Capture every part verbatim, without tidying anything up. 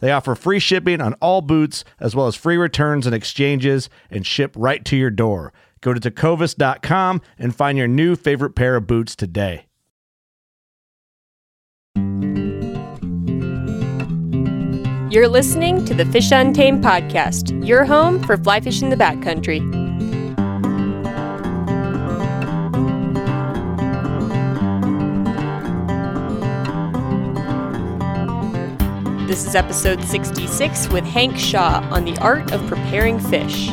They offer free shipping on all boots, as well as free returns and exchanges, and ship right to your door. Go to tecovas dot com and find your new favorite pair of boots today. You're listening to the Fish Untamed podcast, your home for fly fish in the backcountry. This is episode sixty-six with Hank Shaw on the art of preparing fish.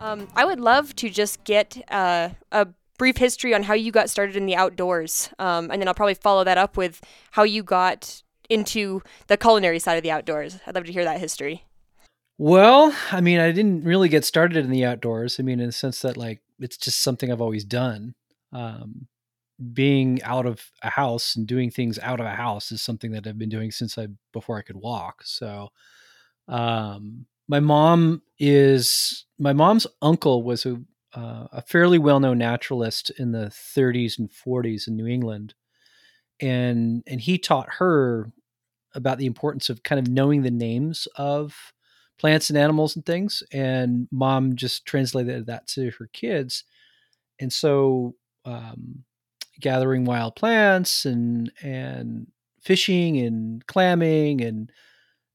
Um, I would love to just get uh, a brief history on how you got started in the outdoors, um, and then I'll probably follow that up with how you got into the culinary side of the outdoors. I'd love to hear that history. Well, I mean, I didn't really get started in the outdoors. I mean, in the sense that, like, it's just something I've always done. Um, being out of a house and doing things out of a house is something that I've been doing since I before I could walk. So, um, my mom is, my mom's uncle was a, uh, a fairly well-known naturalist in the thirties and forties in New England. And, and he taught her about the importance of kind of knowing the names of plants and animals and things. And Mom just translated that to her kids. And so, um, gathering wild plants and, and fishing and clamming and,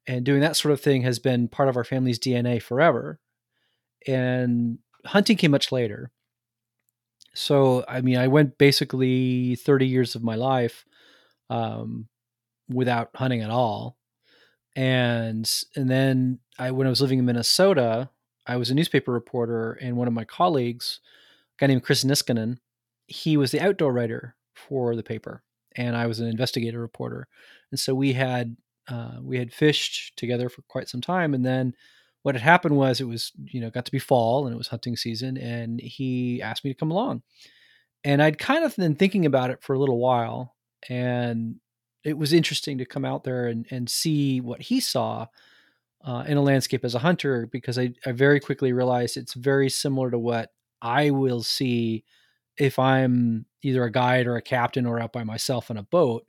And doing that sort of thing has been part of our family's D N A forever. And hunting came much later. So, I mean, I went basically thirty years of my life um, without hunting at all. And and then I, when I was living in Minnesota, I was a newspaper reporter, and one of my colleagues, a guy named Chris Niskanen, he was the outdoor writer for the paper, and I was an investigative reporter. And so we had... Uh, we had fished together for quite some time. And then what had happened was it was, you know, got to be fall and it was hunting season, and he asked me to come along, and I'd kind of been thinking about it for a little while. And it was interesting to come out there and, and see what he saw uh, in a landscape as a hunter, because I, I very quickly realized it's very similar to what I will see if I'm either a guide or a captain or out by myself on a boat.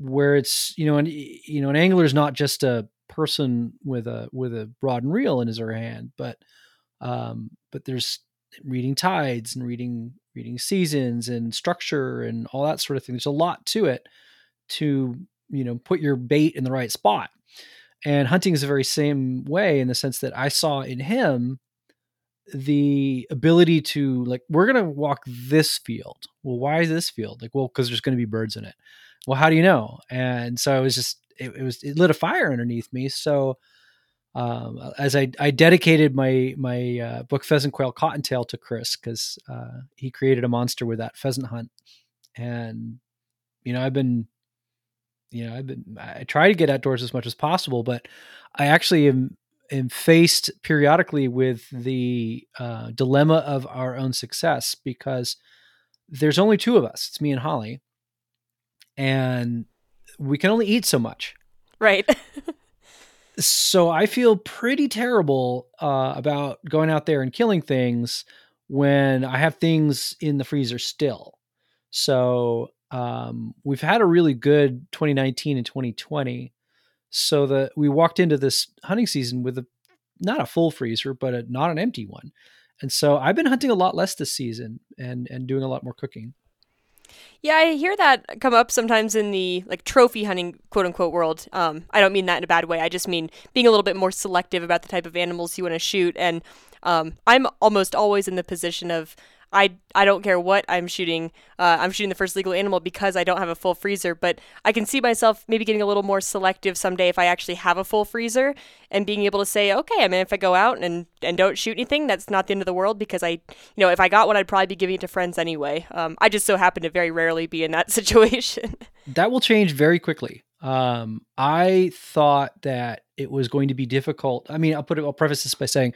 Where it's, you know, an, you know, an angler is not just a person with a, with a rod and reel in his or her hand, but, um, but there's reading tides and reading, reading seasons and structure and all that sort of thing. There's a lot to it to, you know, put your bait in the right spot. And hunting is the very same way, in the sense that I saw in him the ability to, like, we're going to walk this field. Well, why is this field? Like, well, cause there's going to be birds in it. Well, how do you know? And so it was just, it, it was, it lit a fire underneath me. So, um, as I, I dedicated my, my, uh, book Pheasant Quail Cottontail to Chris, cause, uh, he created a monster with that pheasant hunt. And, you know, I've been, you know, I've been, I try to get outdoors as much as possible, but I actually am, am faced periodically with the uh, dilemma of our own success, because there's only two of us. It's me and Holly, and we can only eat so much. Right. So I feel pretty terrible uh, about going out there and killing things when I have things in the freezer still. So um, we've had a really good twenty nineteen and twenty twenty, so that we walked into this hunting season with a, not a full freezer, but a, not an empty one. And so I've been hunting a lot less this season and, and doing a lot more cooking. Yeah, I hear that come up sometimes in the like trophy hunting, quote unquote, world. Um, I don't mean that in a bad way. I just mean being a little bit more selective about the type of animals you want to shoot. And um, I'm almost always in the position of I I don't care what I'm shooting. Uh, I'm shooting the first legal animal because I don't have a full freezer. But I can see myself maybe getting a little more selective someday if I actually have a full freezer and being able to say, okay, I mean, if I go out and, and don't shoot anything, that's not the end of the world, because I, you know, if I got one, I'd probably be giving it to friends anyway. Um, I just so happen to very rarely be in that situation. That will change very quickly. Um, I thought that it was going to be difficult. I mean, I'll put it, I'll preface this by saying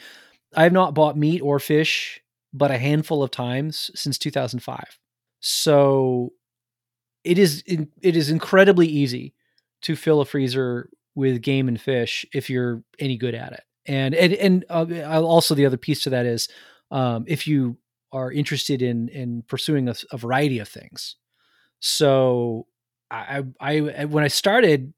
I have not bought meat or fish but a handful of times since two thousand five. So it is, it is incredibly easy to fill a freezer with game and fish if you're any good at it. And, and, and uh, also the other piece to that is um, if you are interested in, in pursuing a, a variety of things. So I, I, I, when I started,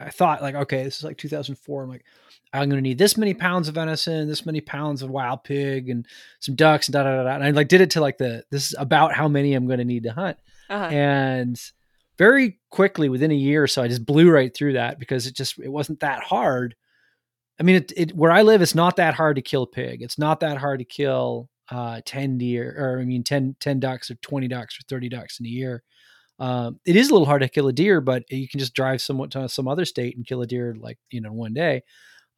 I thought like, okay, this is like two thousand four. I'm like, I'm going to need this many pounds of venison, this many pounds of wild pig, and some ducks, and da da da. da. And I like did it to like the this is about how many I'm going to need to hunt. Uh-huh. And very quickly, within a year or so, I just blew right through that, because it just it wasn't that hard. I mean, it, it where I live, it's not that hard to kill pig. It's not that hard to kill uh, ten deer, or I mean, ten, ten ducks, or twenty ducks, or thirty ducks in a year. Um, it is a little hard to kill a deer, but you can just drive somewhat to some other state and kill a deer like you know in one day.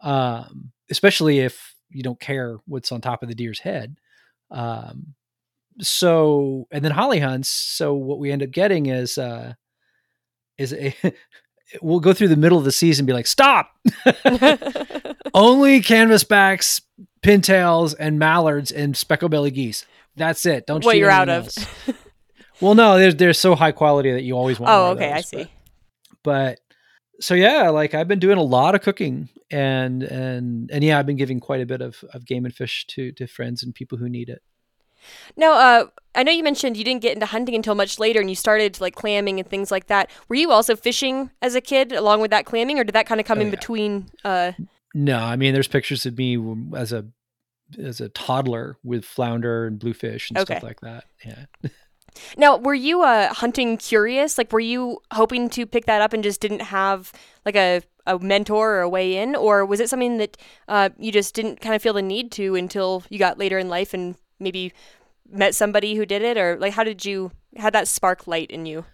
Um, especially if you don't care what's on top of the deer's head. Um, so, and then Holly hunts. So what we end up getting is, uh, is a, we'll go through the middle of the season and be like, stop, only canvasbacks, pintails, and mallards and speckled belly geese. That's it. Don't what you're out of. Well, no, they're, they're so high quality that you always want. Oh, okay. Those, I see. But, but So yeah, like I've been doing a lot of cooking, and, and, and yeah, I've been giving quite a bit of, of game and fish to, to friends and people who need it. Now, uh, I know you mentioned you didn't get into hunting until much later, and you started like clamming and things like that. Were you also fishing as a kid along with that clamming, or did that kind of come oh, in yeah. between? Uh... No, I mean, there's pictures of me as a, as a toddler with flounder and bluefish and okay. stuff like that. Yeah. Now, were you uh, hunting curious? Like, were you hoping to pick that up and just didn't have like a, a mentor or a way in? Or was it something that uh, you just didn't kind of feel the need to until you got later in life and maybe met somebody who did it? Or like, how did you, had that spark light in you?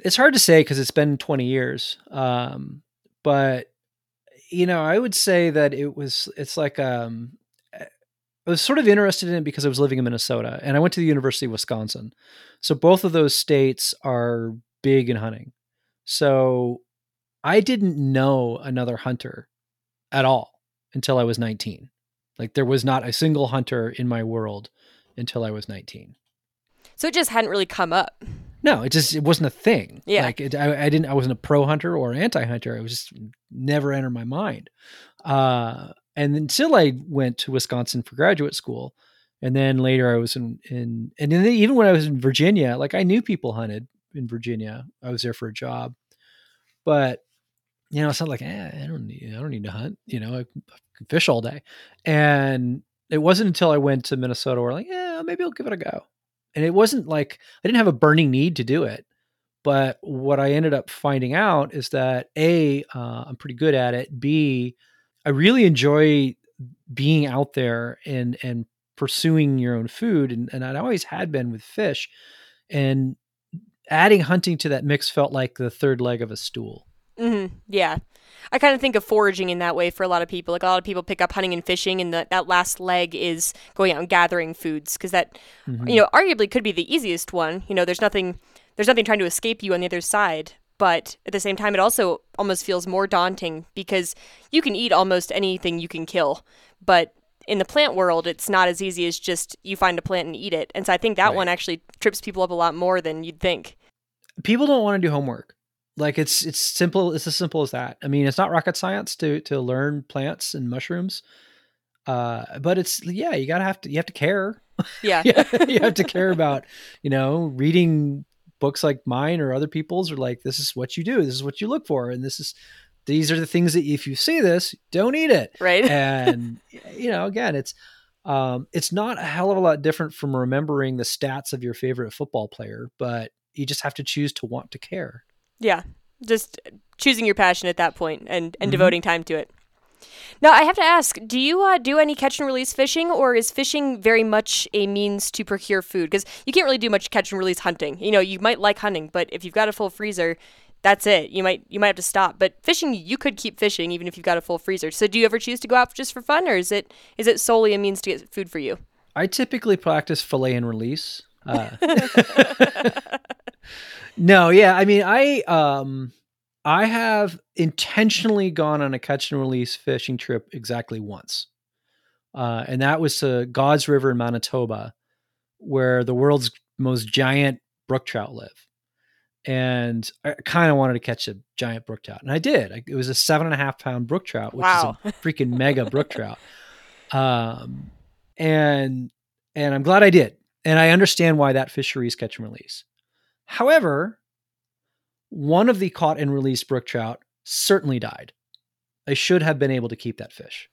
It's hard to say because it's been twenty years. Um, but, you know, I would say that it was, it's like, um, I was sort of interested in it because I was living in Minnesota and I went to the University of Wisconsin. So both of those states are big in hunting. So I didn't know another hunter at all until I was nineteen. Like there was not a single hunter in my world until I was nineteen. So it just hadn't really come up. No, it just, it wasn't a thing. Yeah. Like it, I, I didn't, I wasn't a pro hunter or anti-hunter. It was just never entered my mind. Uh, And until I went to Wisconsin for graduate school, and then later I was in, in and then even when I was in Virginia, like I knew people hunted in Virginia. I was there for a job, but you know, it's not like eh, I don't need, I don't need to hunt. You know, I, I can fish all day. And it wasn't until I went to Minnesota where like, yeah, maybe I'll give it a go. And it wasn't like I didn't have a burning need to do it. But what I ended up finding out is that a uh, I'm pretty good at it. B I really enjoy being out there and, and pursuing your own food. And, and I always had been with fish, and adding hunting to that mix felt like the third leg of a stool. Mm-hmm. Yeah. I kind of think of foraging in that way for a lot of people. Like a lot of people pick up hunting and fishing, and the, that last leg is going out and gathering foods. Cause that, mm-hmm. you know, arguably could be the easiest one. You know, there's nothing, there's nothing trying to escape you on the other side, But at the same time, it also almost feels more daunting because you can eat almost anything you can kill. But in the plant world, it's not as easy as just you find a plant and eat it. And so I think that right. one actually trips people up a lot more than you'd think. People don't want to do homework. Like it's it's simple. It's as simple as that. I mean, it's not rocket science to to learn plants and mushrooms. Uh, but it's, yeah, you gotta have to, you have to care. Yeah. You have to care about, you know, reading books like mine or other people's, or like, this is what you do. This is what you look for. And this is, these are the things that if you see this, don't eat it. Right. And you know, again, it's, um, it's not a hell of a lot different from remembering the stats of your favorite football player, but you just have to choose to want to care. Yeah. Just choosing your passion at that point and, and mm-hmm. devoting time to it. Now, I have to ask, do you uh, do any catch and release fishing, or is fishing very much a means to procure food? Because you can't really do much catch and release hunting. You know, you might like hunting, but if you've got a full freezer, that's it. You might you might have to stop. But fishing, you could keep fishing even if you've got a full freezer. So do you ever choose to go out just for fun, or is it is it solely a means to get food for you? I typically practice fillet and release. Uh, no, yeah. I mean, I... Um... I have intentionally gone on a catch and release fishing trip exactly once. Uh, and that was to God's River in Manitoba, where the world's most giant brook trout live. And I kind of wanted to catch a giant brook trout. And I did. I, it was a seven and a half pound brook trout, which wow. is a freaking mega brook trout. Um, and, and I'm glad I did. And I understand why that fishery is catch and release. However, one of the caught and released brook trout certainly died. I should have been able to keep that fish.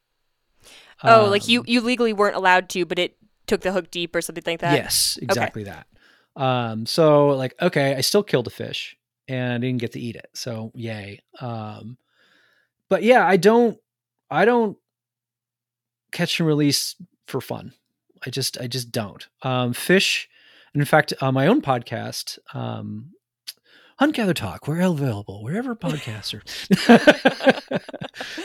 Oh, um, like you, you legally weren't allowed to, but it took the hook deep or something like that? Yes, exactly okay. that. Um, so like, okay, I still killed a fish and I didn't get to eat it. So yay. Um, but yeah, I don't, I don't catch and release for fun. I just, I just don't. Um, fish. And in fact, on my own podcast, um, Hunt Gather Talk, we're available wherever podcasts are.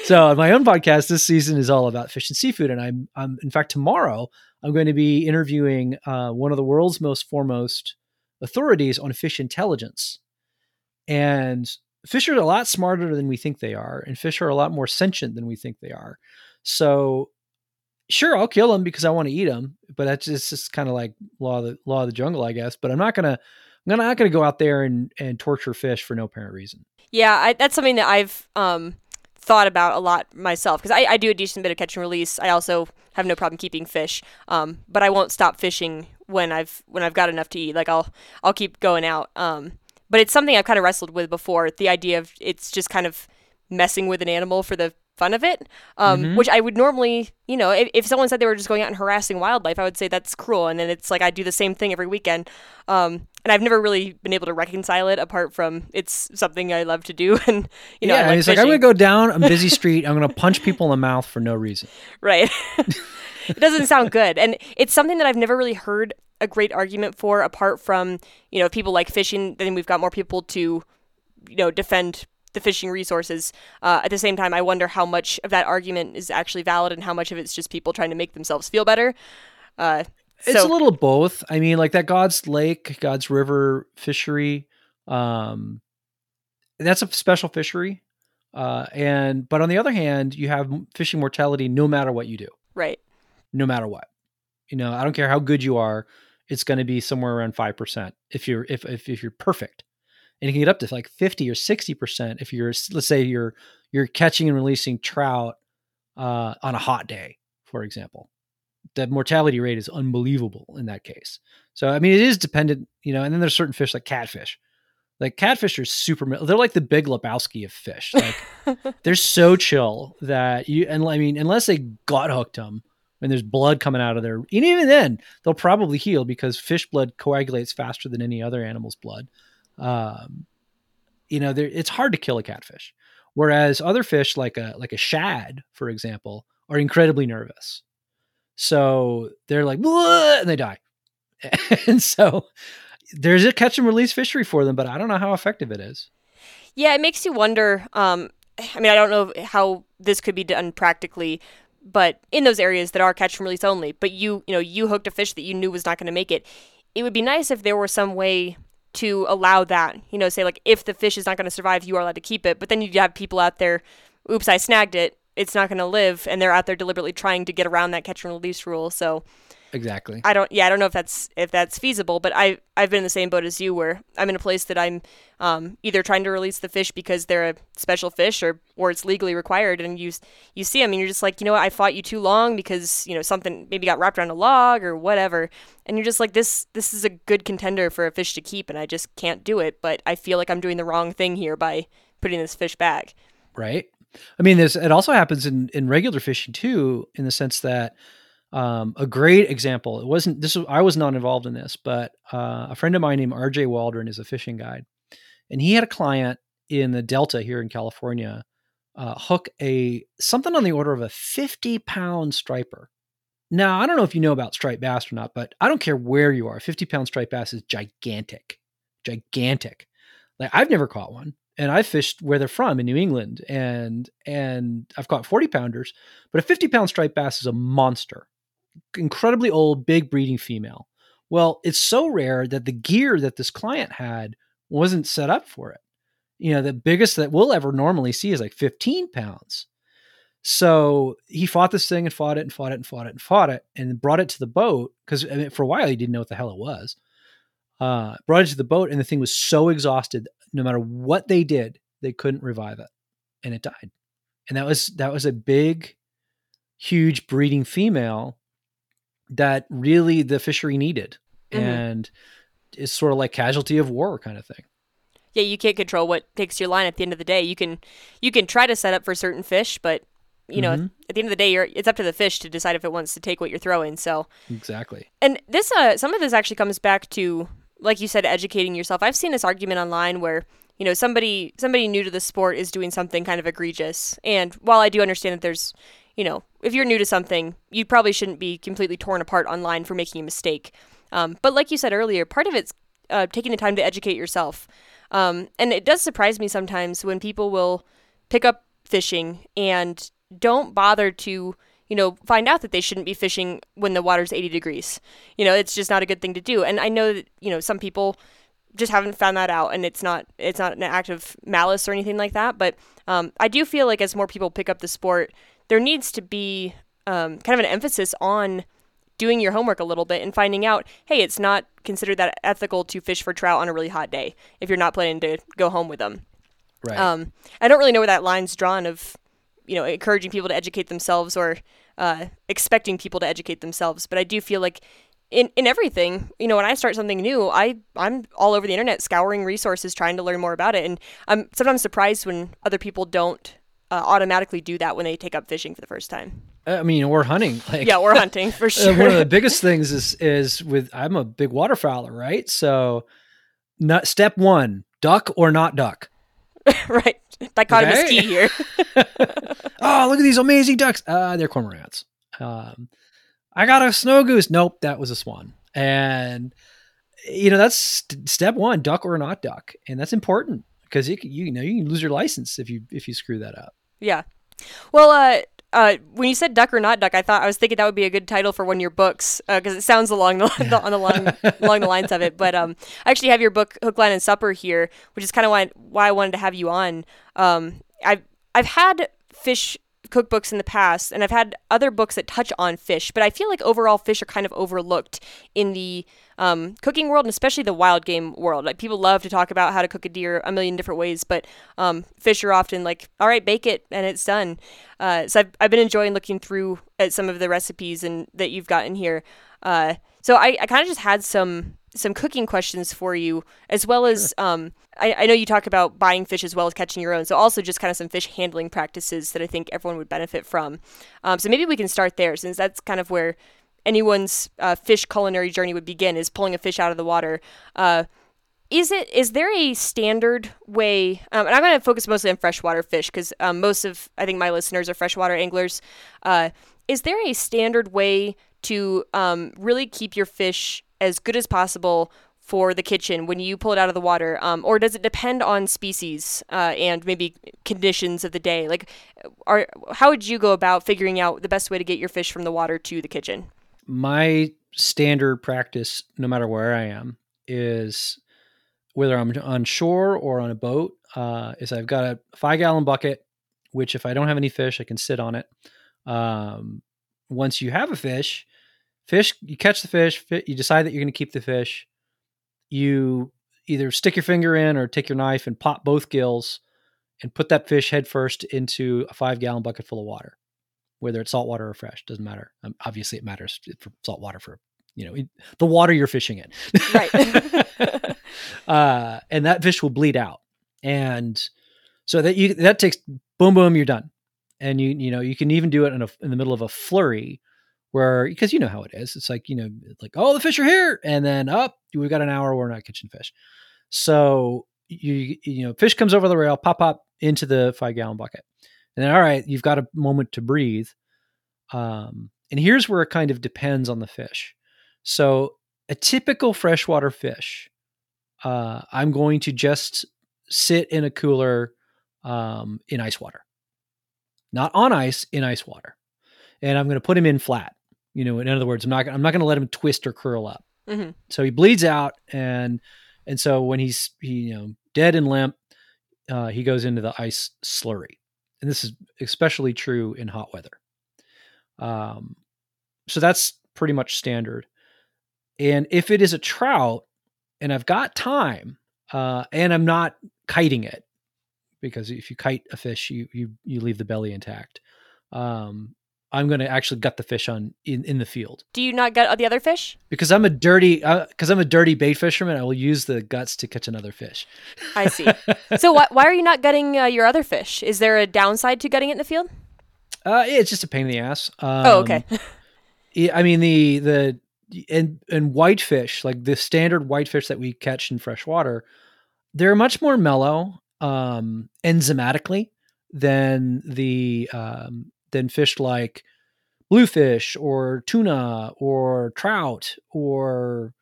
So my own podcast this season is all about fish and seafood. And I'm, I'm in fact, tomorrow I'm going to be interviewing uh, one of the world's most foremost authorities on fish intelligence. And fish are a lot smarter than we think they are. And fish are a lot more sentient than we think they are. So sure, I'll kill them because I want to eat them. But that's just, just kind of like law of the, law of the jungle, I guess. But I'm not going to I'm not going to go out there and, and torture fish for no apparent reason. Yeah, I, that's something that I've um, thought about a lot myself, because I, I do a decent bit of catch and release. I also have no problem keeping fish, um, but I won't stop fishing when I've when I've got enough to eat. Like I'll I'll keep going out. Um, but it's something I've kind of wrestled with before. The idea of it's just kind of messing with an animal for the fun of it, um, mm-hmm. which I would normally, you know, if, if someone said they were just going out and harassing wildlife, I would say that's cruel. And then it's like, I do the same thing every weekend. Um, and I've never really been able to reconcile it apart from it's something I love to do. And, you know, yeah, I like it's fishing. Like, I'm going to go down a busy street. I'm going to punch people in the mouth for no reason. Right. It doesn't sound good. And it's something that I've never really heard a great argument for apart from, you know, if people like fishing, then we've got more people to, you know, defend the fishing resources. Uh, at the same time, I wonder how much of that argument is actually valid and how much of it's just people trying to make themselves feel better. Uh, so. It's a little both. I mean, like that God's Lake, God's River fishery, um, that's a special fishery. Uh, and, but on the other hand, you have fishing mortality no matter what you do. Right. No matter what, you know, I don't care how good you are. It's going to be somewhere around five percent if you're, if, if, if you're perfect. And you can get up to like fifty or sixty percent if you're, let's say you're, you're catching and releasing trout uh, on a hot day, for example. The mortality rate is unbelievable in that case. So, I mean, it is dependent, you know, and then there's certain fish like catfish. Like catfish are super, they're like the Big Lebowski of fish. Like they're so chill that you, and I mean, unless they got hooked them and there's blood coming out of their, and even then they'll probably heal because fish blood coagulates faster than any other animal's blood. Um, you know, there, it's hard to kill a catfish, whereas other fish like a, like a shad, for example, are incredibly nervous. So they're like, and they die. And so there's a catch and release fishery for them, but I don't know how effective it is. Yeah. It makes you wonder. Um, I mean, I don't know how this could be done practically, but in those areas that are catch and release only, but you, you know, you hooked a fish that you knew was not going to make it. It would be nice if there were some way to allow that, you know, say like, if the fish is not going to survive, you are allowed to keep it. But then you have people out there, oops, I snagged it, it's not going to live. And they're out there deliberately trying to get around that catch and release rule. So exactly. I don't, yeah, I don't know if that's, if that's feasible, but I, I've been in the same boat as you where I'm in a place that I'm um, either trying to release the fish because they're a special fish or, or it's legally required. And you, you see them and you're just like, you know what, I fought you too long because, you know, something maybe got wrapped around a log or whatever. And you're just like, this, this is a good contender for a fish to keep. And I just can't do it, but I feel like I'm doing the wrong thing here by putting this fish back. Right. I mean, this, it also happens in, in regular fishing too, in the sense that, Um, a great example. It wasn't, this was, I was not involved in this, but, uh, a friend of mine named R J Waldron is a fishing guide, and he had a client in the Delta here in California, uh, hook a, something on the order of a fifty pound striper. Now, I don't know if you know about striped bass or not, but I don't care where you are. fifty pound striped bass is gigantic, gigantic. Like, I've never caught one. And I fished where they're from in New England, and, and I've caught forty pounders, but a fifty pound striped bass is a monster. Incredibly old, big breeding female. Well, it's so rare that the gear that this client had wasn't set up for it. You know, the biggest that we'll ever normally see is like fifteen pounds. So he fought this thing and fought it and fought it and fought it and fought it and brought it to the boat. Cause I mean, for a while he didn't know what the hell it was, uh, brought it to the boat. And the thing was so exhausted, no matter what they did, they couldn't revive it, and it died. And that was, that was a big, huge breeding female that really the fishery needed. Mm-hmm. And it's sort of like casualty of war kind of thing. Yeah. You can't control what takes your line at the end of the day. You can, you can try to set up for certain fish, but you mm-hmm. know, at the end of the day, you're, it's up to the fish to decide if it wants to take what you're throwing. So exactly. And this, uh, some of this actually comes back to, like you said, educating yourself. I've seen this argument online where, you know, somebody, somebody new to the sport is doing something kind of egregious. And while I do understand that there's, you know, if you're new to something, you probably shouldn't be completely torn apart online for making a mistake. Um, but like you said earlier, part of it's uh, taking the time to educate yourself. Um, and it does surprise me sometimes when people will pick up fishing and don't bother to, you know, find out that they shouldn't be fishing when the water's eighty degrees. You know, it's just not a good thing to do. And I know that, you know, some people just haven't found that out, and it's not it's not an act of malice or anything like that. But um, I do feel like as more people pick up the sport, there needs to be um, kind of an emphasis on doing your homework a little bit and finding out, hey, it's not considered that ethical to fish for trout on a really hot day if you're not planning to go home with them. Right. Um, I don't really know where that line's drawn of, you know, encouraging people to educate themselves or uh, expecting people to educate themselves. But I do feel like in, in everything, you know, when I start something new, I, I'm all over the internet scouring resources, trying to learn more about it. And I'm sometimes surprised when other people don't Uh, automatically do that when they take up fishing for the first time. I mean, or hunting. Like, yeah, or hunting for sure. One of the biggest things is is with I'm a big waterfowler, right? So, not step one: duck or not duck. Right, dichotomous okay. key here. Oh, look at these amazing ducks! Uh, they're cormorants. Um, I got a snow goose. Nope, that was a swan. And you know that's st- step one: duck or not duck, and that's important because you you know you can lose your license if you if you screw that up. Yeah. Well, uh, uh, when you said duck or not duck, I thought I was thinking that would be a good title for one of your books because uh, it sounds along the, the on the line, along the lines of it. But um, I actually have your book Hook, Line, and Supper here, which is kind of why why I wanted to have you on. Um, I've I've had fish cookbooks in the past, and I've had other books that touch on fish, but I feel like overall fish are kind of overlooked in the um, cooking world, and especially the wild game world. Like, people love to talk about how to cook a deer a million different ways, but um, fish are often like, all right, bake it and it's done. Uh, so I've, I've been enjoying looking through at some of the recipes and that you've gotten here. Uh, so I, I kind of just had some some cooking questions for you, as well as sure. um, I, I know you talk about buying fish as well as catching your own. So also just kind of some fish handling practices that I think everyone would benefit from. Um, so maybe we can start there, since that's kind of where anyone's uh, fish culinary journey would begin, is pulling a fish out of the water. Uh, is it is there a standard way? Um, and I'm going to focus mostly on freshwater fish because um, most of, I think, my listeners are freshwater anglers. Uh, is there a standard way to um, really keep your fish as good as possible for the kitchen when you pull it out of the water? Um, or does it depend on species uh, and maybe conditions of the day? Like, are, how would you go about figuring out the best way to get your fish from the water to the kitchen? My standard practice, no matter where I am, is whether I'm on shore or on a boat, uh, is I've got a five gallon bucket, which if I don't have any fish, I can sit on it. Um, once you have a fish, fish, you catch the fish, you decide that you're going to keep the fish. You either stick your finger in or take your knife and pop both gills and put that fish head first into a five gallon bucket full of water, whether it's salt water or fresh, doesn't matter. Um, obviously it matters for salt water for, you know, it, the water you're fishing in. Right. uh, and that fish will bleed out. And so that you, that takes boom, boom, you're done. And you, you know, you can even do it in a, in the middle of a flurry where, because you know how it is. It's like, you know, like, oh, the fish are here. And then up, oh, we've got an hour. We're not catching fish. So you, you know, fish comes over the rail, pop, pop into the five gallon bucket. And then, all right, you've got a moment to breathe. Um, and here's where it kind of depends on the fish. So a typical freshwater fish, uh, I'm going to just sit in a cooler um, in ice water, not on ice, in ice water. And I'm going to put him in flat. You know, in other words, I'm not, I'm not going to let him twist or curl up. Mm-hmm. So he bleeds out. And, and so when he's, he, you know, dead and limp, uh, he goes into the ice slurry. And this is especially true in hot weather. Um, so that's pretty much standard. And if it is a trout and I've got time, uh, and I'm not kiting it, because if you kite a fish, you, you, you leave the belly intact. Um, I'm going to actually gut the fish on in, in the field. Do you not gut the other fish? Because I'm a dirty, uh, cause I'm a dirty bait fisherman. I will use the guts to catch another fish. I see. So why, why are you not gutting uh, your other fish? Is there a downside to gutting it in the field? Uh, it's just a pain in the ass. Um, oh, okay. I mean, the, the, and, and whitefish, like the standard whitefish that we catch in fresh water, they're much more mellow, um, enzymatically than the, um, than fish like bluefish or tuna or trout or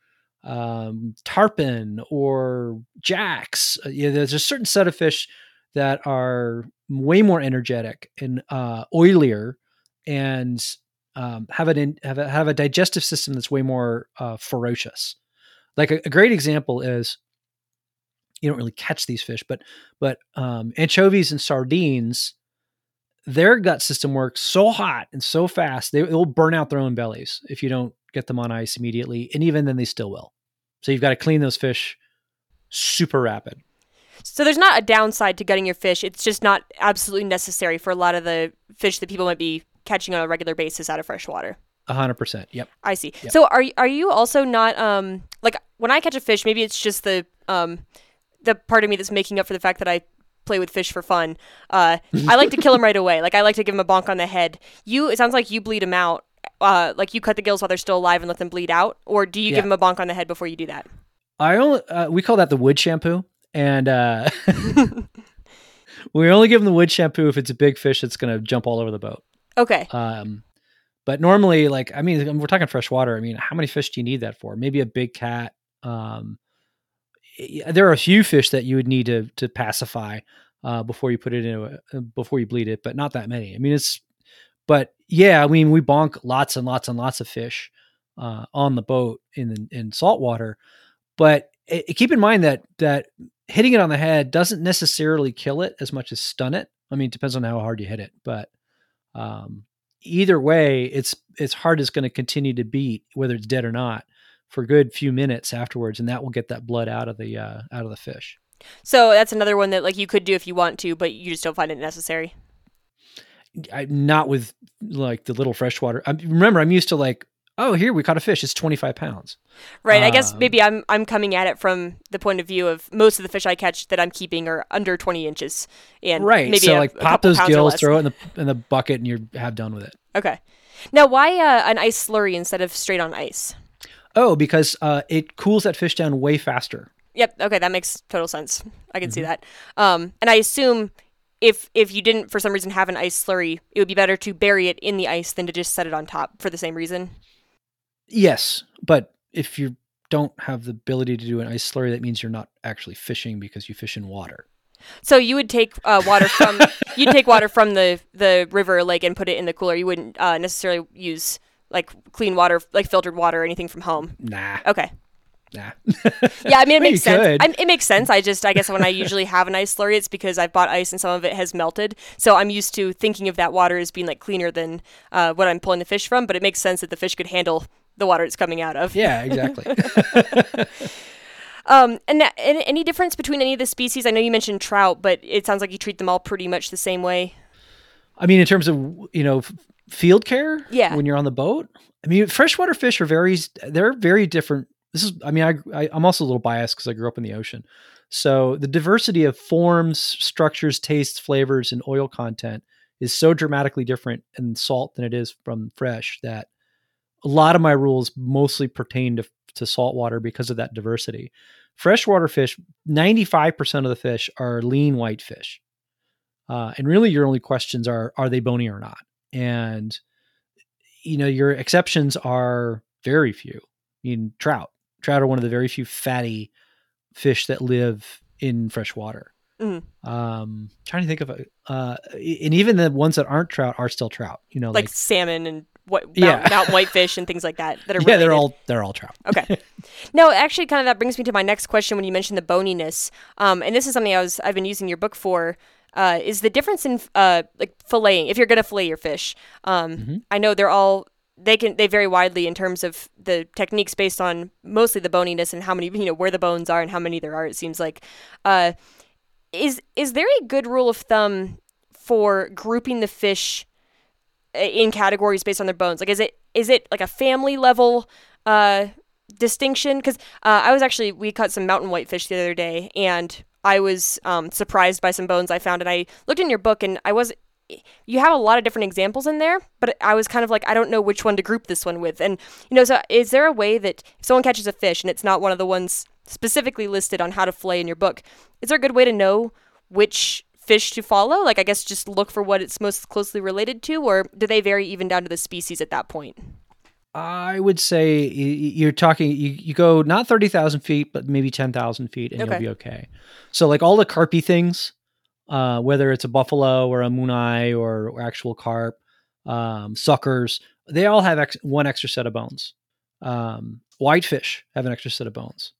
um, tarpon or jacks. You know, there's a certain set of fish that are way more energetic and uh, oilier and um, have, an in, have, a, have a digestive system that's way more uh, ferocious. Like a, a great example is, you don't really catch these fish, but but um, anchovies and sardines, their gut system works so hot and so fast, they will burn out their own bellies if you don't get them on ice immediately. And even then they still will. So you've got to clean those fish super rapid. So there's not a downside to gutting your fish. It's just not absolutely necessary for a lot of the fish that people might be catching on a regular basis out of fresh water. A hundred percent. Yep. I see. Yep. So are, are you also not, um, like when I catch a fish, maybe it's just the, um, the part of me that's making up for the fact that I play with fish for fun. Uh, I like to kill them right away. Like I like to give them a bonk on the head. You, it sounds like you bleed them out. Uh, like you cut the gills while they're still alive and let them bleed out, or do you yeah. give them a bonk on the head before you do that? I only uh, we call that the wood shampoo, and uh, we only give them the wood shampoo if it's a big fish that's going to jump all over the boat. Okay. Um, but normally, like I mean, we're talking fresh water. I mean, how many fish do you need that for? Maybe a big cat. Um, There are a few fish that you would need to to pacify uh, before you put it in, a, before you bleed it, but not that many. I mean, it's, but yeah, I mean, we bonk lots and lots and lots of fish uh, on the boat in in salt water, but it, it, keep in mind that that hitting it on the head doesn't necessarily kill it as much as stun it. I mean, it depends on how hard you hit it, but um, either way, it's it's hard is going to continue to beat whether it's dead or not for a good few minutes afterwards, and that will get that blood out of the uh, out of the fish. So that's another one that like you could do if you want to, but you just don't find it necessary. I, not with like the little freshwater. I, remember, I'm used to like, oh, here we caught a fish. It's twenty-five pounds. Right. Um, I guess maybe I'm I'm coming at it from the point of view of most of the fish I catch that I'm keeping are under twenty inches. And right. Maybe so a, like a pop those gills, throw it in the in the bucket, and you have done with it. Okay. Now, why uh, an ice slurry instead of straight on ice? Oh, because uh, it cools that fish down way faster. Yep. Okay, that makes total sense. I can mm-hmm. see that. Um, and I assume if if you didn't for some reason have an ice slurry, it would be better to bury it in the ice than to just set it on top for the same reason. Yes, but if you don't have the ability to do an ice slurry, that means you're not actually fishing because you fish in water. So you would take uh, water from you'd take water from the the river or lake and put it in the cooler. You wouldn't uh, necessarily use like clean water, like filtered water or anything from home. Nah. Okay. Nah. Yeah, I mean, it makes well, sense. I, it makes sense. I just, I guess when I usually have an ice slurry, it's because I've bought ice and some of it has melted. So I'm used to thinking of that water as being like cleaner than uh, what I'm pulling the fish from. But it makes sense that the fish could handle the water it's coming out of. Yeah, exactly. um, and, that, and any difference between any of the species? I know you mentioned trout, but it sounds like you treat them all pretty much the same way. I mean, in terms of, you know, f- field care yeah. when you're on the boat. I mean, freshwater fish are very, they're very different. This is, I mean, I, I, I'm also a little biased because I grew up in the ocean. So the diversity of forms, structures, tastes, flavors, and oil content is so dramatically different in salt than it is from fresh that a lot of my rules mostly pertain to, to saltwater because of that diversity. Freshwater fish, ninety-five percent of the fish are lean white fish. Uh, and really your only questions are, are they bony or not? And, you know, your exceptions are very few. I mean, trout. Trout are one of the very few fatty fish that live in fresh water. Mm-hmm. Um, trying to think of, uh, and even the ones that aren't trout are still trout. You know, like, like salmon and what, mountain, yeah. mountain whitefish and things like that. That are yeah, related. they're all they're all trout. Okay. No, actually, kind of that brings me to my next question when you mentioned the boniness. Um, and this is something I was I've been using your book for. Uh, is the difference in uh like filleting if you're gonna fillet your fish? Um, mm-hmm. I know they're all. They can they vary widely in terms of the techniques based on mostly the boniness and how many, you know, where the bones are and how many there are, it seems like. Uh, is is there a good rule of thumb for grouping the fish in categories based on their bones? Like, is it is it like a family level uh, distinction? Because uh, I was actually, we caught some mountain whitefish the other day, and I was um, surprised by some bones I found. And I looked in your book, and I was you have a lot of different examples in there, but I was kind of like, I don't know which one to group this one with. And, you know, so is there a way that if someone catches a fish and it's not one of the ones specifically listed on how to fillet in your book, is there a good way to know which fish to follow? Like, I guess just look for what it's most closely related to, or do they vary even down to the species at that point? I would say you're talking, you, you go not thirty thousand feet, but maybe ten thousand feet and okay. you'll be okay. So like all the carpy things, Uh, whether it's a buffalo or a munai or, or actual carp, um, suckers, they all have ex- one extra set of bones. Um, whitefish have an extra set of bones.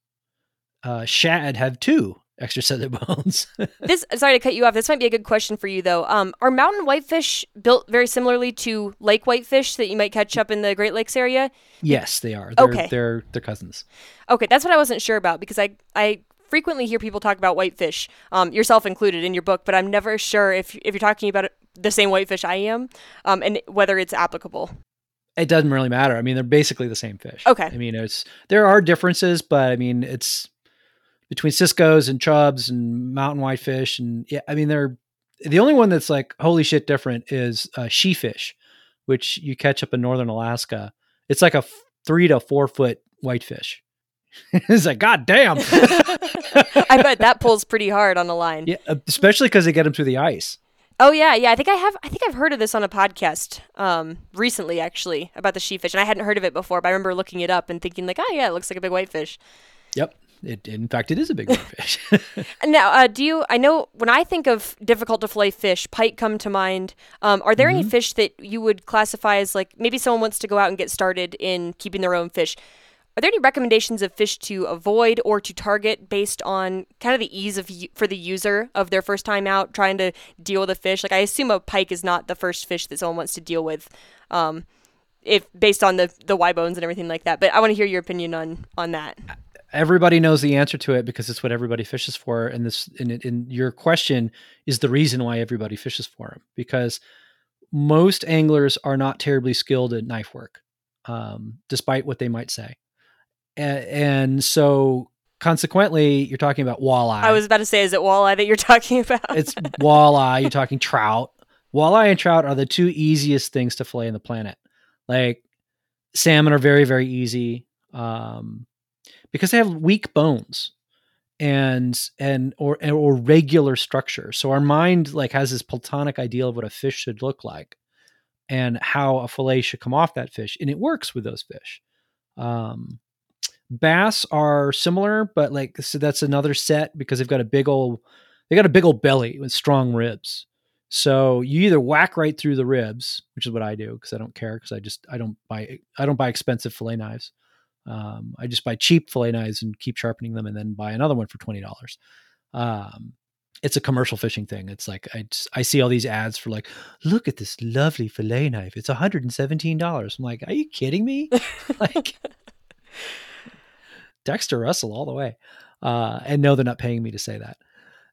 Uh, shad have two extra set of bones. This, sorry to cut you off. This might be a good question for you though. Um, are mountain whitefish built very similarly to lake whitefish that you might catch up in the Great Lakes area? Yes, they are. They're, okay. They're, they're cousins. Okay. That's what I wasn't sure about because I, I, frequently hear people talk about whitefish, um, yourself included in your book, but I'm never sure if if you're talking about the same whitefish I am, um, and whether it's applicable. It doesn't really matter. I mean, they're basically the same fish. Okay. I mean, it's there are differences, but I mean, it's between ciscos and chubs and mountain whitefish, and yeah, I mean, they're the only one that's like holy shit different is uh, she fish, which you catch up in northern Alaska. It's like a f- three to four foot whitefish. It's like, God damn. I bet that pulls pretty hard on the line. Yeah, especially because they get them through the ice. Oh yeah, yeah. I think I have. I think I've heard of this on a podcast um, recently, actually, about the she fish, and I hadn't heard of it before. But I remember looking it up and thinking, like, oh yeah, it looks like a big whitefish. Yep. It, in fact, it is a big whitefish. Now, uh, do you? I know when I think of difficult to fillet fish, pike come to mind. Um, are there mm-hmm. any fish that you would classify as like maybe someone wants to go out and get started in keeping their own fish? Are there any recommendations of fish to avoid or to target based on kind of the ease of for the user of their first time out trying to deal with a fish? Like I assume a pike is not the first fish that someone wants to deal with, um, if based on the the Y bones and everything like that. But I want to hear your opinion on on that. Everybody knows the answer to it because it's what everybody fishes for, and this and, and your question is the reason why everybody fishes for them, because most anglers are not terribly skilled at knife work, um, despite what they might say. And so consequently, you're talking about walleye. I was about to say, is it walleye that you're talking about? It's walleye. You're talking trout. Walleye and trout are the two easiest things to fillet on the planet. Like salmon are very, very easy um, because they have weak bones and and or or regular structure. So our mind like has this platonic ideal of what a fish should look like and how a fillet should come off that fish. And it works with those fish. Um Bass are similar, but like, so that's another set because they've got a big old, they got a big old belly with strong ribs. So you either whack right through the ribs, which is what I do because I don't care because I just, I don't buy, I don't buy expensive fillet knives. Um, I just buy cheap fillet knives and keep sharpening them and then buy another one for twenty dollars. Um, it's a commercial fishing thing. It's like, I, just, I see all these ads for like, look at this lovely fillet knife. It's one hundred seventeen dollars. I'm like, are you kidding me? Like Dexter Russell all the way. Uh, and no, they're not paying me to say that.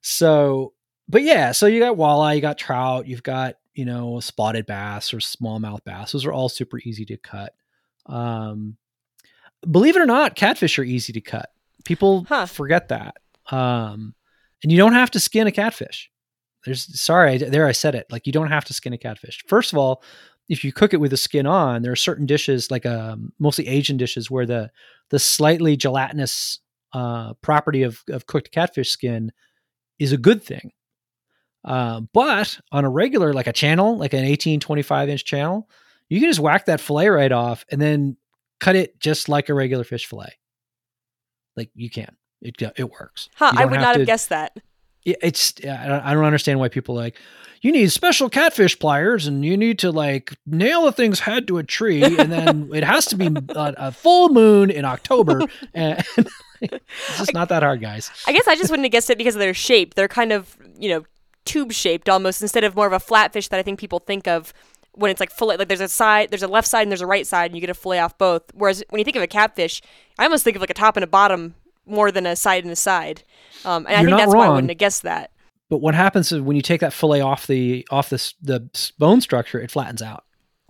So, but yeah, so you got walleye, you got trout, you've got, you know, spotted bass or smallmouth bass. Those are all super easy to cut. Um, believe it or not, catfish are easy to cut. People huh. forget that. Um, and you don't have to skin a catfish. There's sorry. I, there I said it. Like you don't have to skin a catfish. First of all, if you cook it with the skin on, there are certain dishes like, um, mostly Asian dishes where the, the slightly gelatinous, uh, property of, of cooked catfish skin is a good thing. Uh, but on a regular, like a channel, like an eighteen, twenty-five inch channel, you can just whack that fillet right off and then cut it just like a regular fish fillet. Like you can, it it works. Huh, I would have not to, have guessed that. It, it's, I don't, I don't understand why people are like, you need special catfish pliers and you need to like nail the thing's head to a tree. And then it has to be a, a full moon in October. And it's just not that hard, guys. I guess I just wouldn't have guessed it because of their shape. They're kind of, you know, tube shaped almost instead of more of a flatfish that I think people think of when it's like fillet, like there's a side, there's a left side and there's a right side and you get a fillet off both. Whereas when you think of a catfish, I almost think of like a top and a bottom more than a side and a side. Um, and You're I think that's wrong, why I wouldn't have guessed that. But what happens is when you take that fillet off the, off the, the bone structure, it flattens out.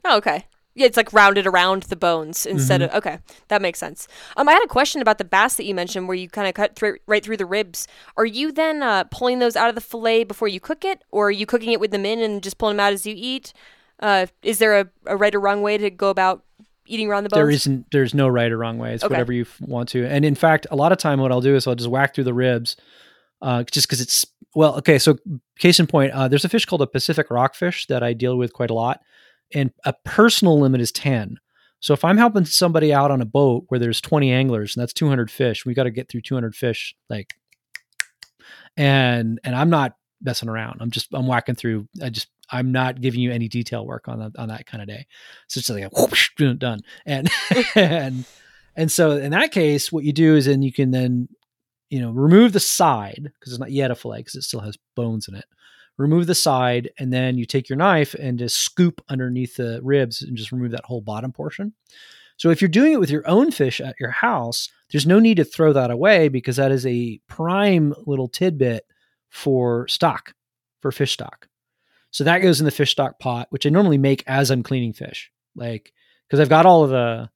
Oh, okay. Yeah, it's like rounded around the bones instead mm-hmm. of, okay, that makes sense. Um, I had a question about the bass that you mentioned where you kind of cut through, right through the ribs. Are you then uh, pulling those out of the fillet before you cook it, or are you cooking it with them in and just pulling them out as you eat? Uh, is there a, a right or wrong way to go about eating around the bones? There isn't, there's no right or wrong way. It's okay. Whatever you want to. And in fact, a lot of time what I'll do is I'll just whack through the ribs uh, just because it's, well, okay, so case in point, uh, there's a fish called a Pacific rockfish that I deal with quite a lot. And a personal limit is ten. So if I'm helping somebody out on a boat where there's twenty anglers and that's two hundred fish, we got to get through two hundred fish. Like, and, and I'm not messing around. I'm just, I'm whacking through. I just, I'm not giving you any detail work on that, on that kind of day. So it's just like, a whoosh, done. And, and, and so in that case, what you do is then you can then, you know, remove the side because it's not yet a fillet because it still has bones in it. Remove the side, and then you take your knife and just scoop underneath the ribs and just remove that whole bottom portion. So if you're doing it with your own fish at your house, there's no need to throw that away because that is a prime little tidbit for stock, for fish stock. So that goes in the fish stock pot, which I normally make as I'm cleaning fish. Like, because I've got all of the,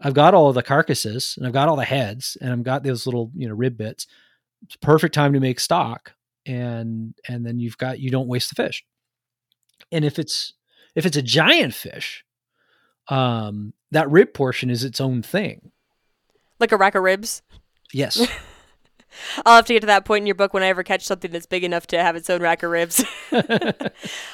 I've got all of the carcasses and I've got all the heads and I've got those little, you know, rib bits. It's a perfect time to make stock. And, and then you've got, you don't waste the fish. And if it's, if it's a giant fish, um, that rib portion is its own thing. Like a rack of ribs. Yes. I'll have to get to that point in your book when I ever catch something that's big enough to have its own rack of ribs.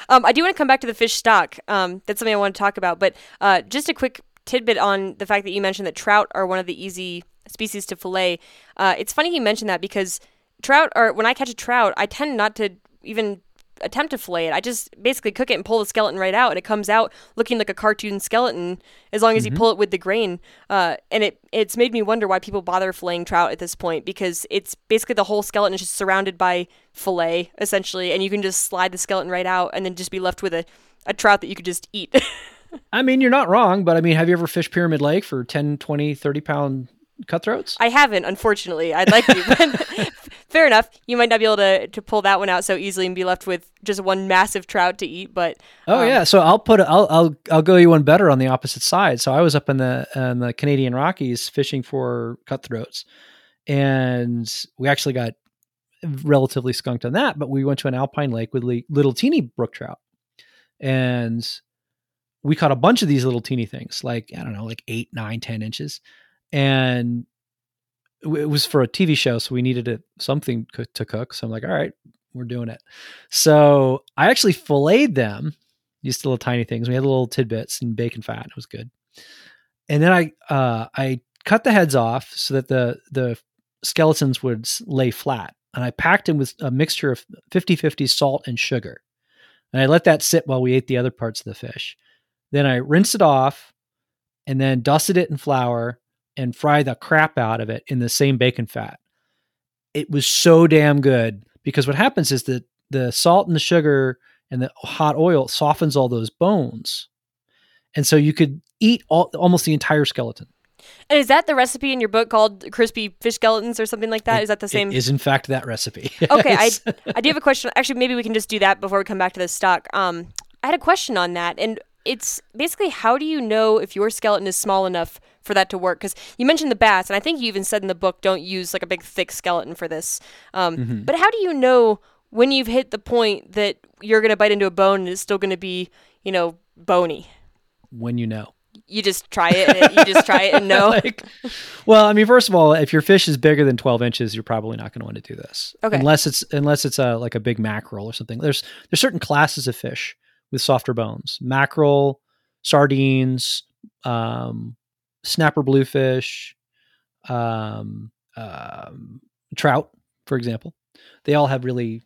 um, I do want to come back to the fish stock. Um, that's something I want to talk about, but, uh, just a quick tidbit on the fact that you mentioned that trout are one of the easy species to fillet. Uh, it's funny you mentioned that because trout are, when I catch a trout, I tend not to even attempt to fillet it. I just basically cook it and pull the skeleton right out, and it comes out looking like a cartoon skeleton as long as mm-hmm. you pull it with the grain. Uh, and it it's made me wonder why people bother filleting trout at this point, because it's basically the whole skeleton is just surrounded by fillet, essentially, and you can just slide the skeleton right out and then just be left with a, a trout that you could just eat. I mean, you're not wrong, but I mean, have you ever fished Pyramid Lake for ten, twenty, thirty pound cutthroats? I haven't, unfortunately. I'd like to, but fair enough. You might not be able to, to pull that one out so easily and be left with just one massive trout to eat. But oh um, yeah, so I'll put I'll I'll I'll go you one better on the opposite side. So I was up in the in the Canadian Rockies fishing for cutthroats, and we actually got relatively skunked on that. But we went to an alpine lake with le- little teeny brook trout, and we caught a bunch of these little teeny things, like I don't know, like eight, nine, ten inches. And it was for a T V show, so we needed a, something co- to cook. So I'm like, all right, we're doing it. So I actually filleted them, these little tiny things. We had little tidbits and bacon fat, and it was good. And then I uh, I cut the heads off so that the, the skeletons would lay flat. And I packed them with a mixture of fifty-fifty salt and sugar. And I let that sit while we ate the other parts of the fish. Then I rinsed it off and then dusted it in flour and fry the crap out of it in the same bacon fat. It was so damn good, because what happens is that the salt and the sugar and the hot oil softens all those bones. And so you could eat all, almost the entire skeleton. And is that the recipe in your book called Crispy Fish Skeletons or something like that? It, is that the same? It is, in fact, that recipe. Okay. I I do have a question. Actually, maybe we can just do that before we come back to the stock. Um, I had a question on that. And it's basically, how do you know if your skeleton is small enough for that to work? Because you mentioned the bass, and I think you even said in the book, don't use like a big thick skeleton for this. Um, mm-hmm. But how do you know when you've hit the point that you're going to bite into a bone and it's still going to be, you know, bony? When you know. You just try it. And you just try it and know. Like, well, I mean, first of all, if your fish is bigger than twelve inches, you're probably not going to want to do this. Okay. Unless it's unless it's a like a big mackerel or something. There's there's certain classes of fish with softer bones: mackerel, sardines, um, snapper bluefish, um, um, trout, for example. They all have really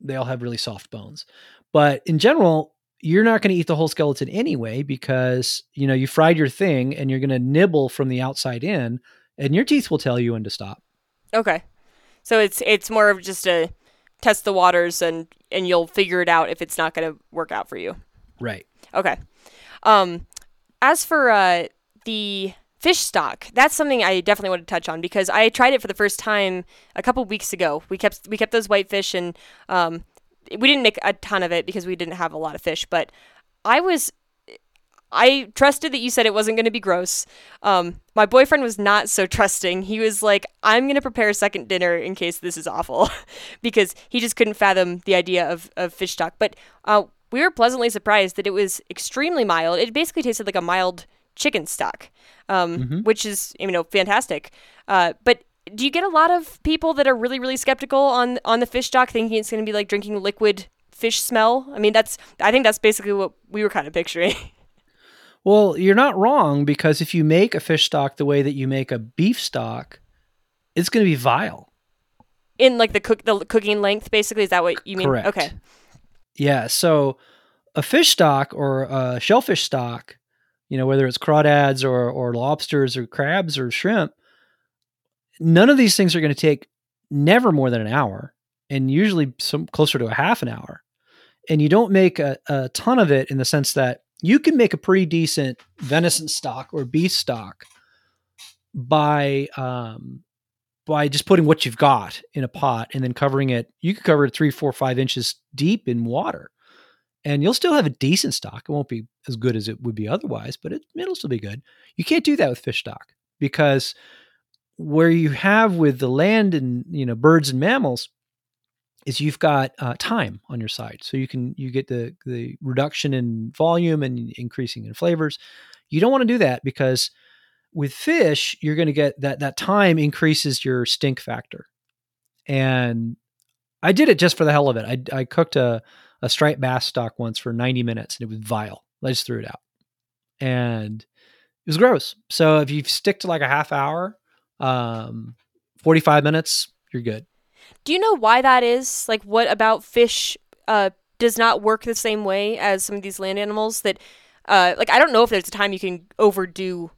they all have really soft bones, but in general, you're not going to eat the whole skeleton anyway, because, you know, you fried your thing and you're going to nibble from the outside in, and your teeth will tell you when to stop. Okay. So it's, it's more of just a test the waters, and, and you'll figure it out if it's not going to work out for you. Right. Okay. Um, as for, uh, the fish stock, that's something I definitely want to touch on, because I tried it for the first time a couple weeks ago. We kept, we kept those whitefish, and, um, we didn't make a ton of it because we didn't have a lot of fish, but I was, I trusted that you said it wasn't going to be gross. Um, my boyfriend was not so trusting. He was like, I'm going to prepare a second dinner in case this is awful, because he just couldn't fathom the idea of, of fish stock. But uh, we were pleasantly surprised that it was extremely mild. It basically tasted like a mild chicken stock, um, mm-hmm. which is, you know, fantastic. Uh, but do you get a lot of people that are really, really skeptical on on the fish stock, thinking it's going to be like drinking liquid fish smell? I mean, that's I think that's basically what we were kind of picturing. Well, you're not wrong, because if you make a fish stock the way that you make a beef stock, it's going to be vile. In like the cook the cooking length, basically, is that what you mean? Correct. Okay. Yeah. So a fish stock or a shellfish stock, you know, whether it's crawdads or or lobsters or crabs or shrimp. None of these things are going to take never more than an hour, and usually some closer to a half an hour. And you don't make a, a ton of it, in the sense that you can make a pretty decent venison stock or beef stock by, um, by just putting what you've got in a pot and then covering it. You could cover it three, four, five inches deep in water, and you'll still have a decent stock. It won't be as good as it would be otherwise, but it, it'll still be good. You can't do that with fish stock, because where you have with the land and, you know, birds and mammals is you've got uh, time on your side. So you can, you get the, the reduction in volume and increasing in flavors. You don't want to do that, because with fish, you're going to get that, that time increases your stink factor. And I did it just for the hell of it. I, I cooked a, a striped bass stock once for ninety minutes, and it was vile. I just threw it out, and it was gross. So if you stick to like a half hour, Um, forty-five minutes, you're good. Do you know why that is? Like, what about fish, uh, does not work the same way as some of these land animals that, uh, like, I don't know if there's a time you can overdo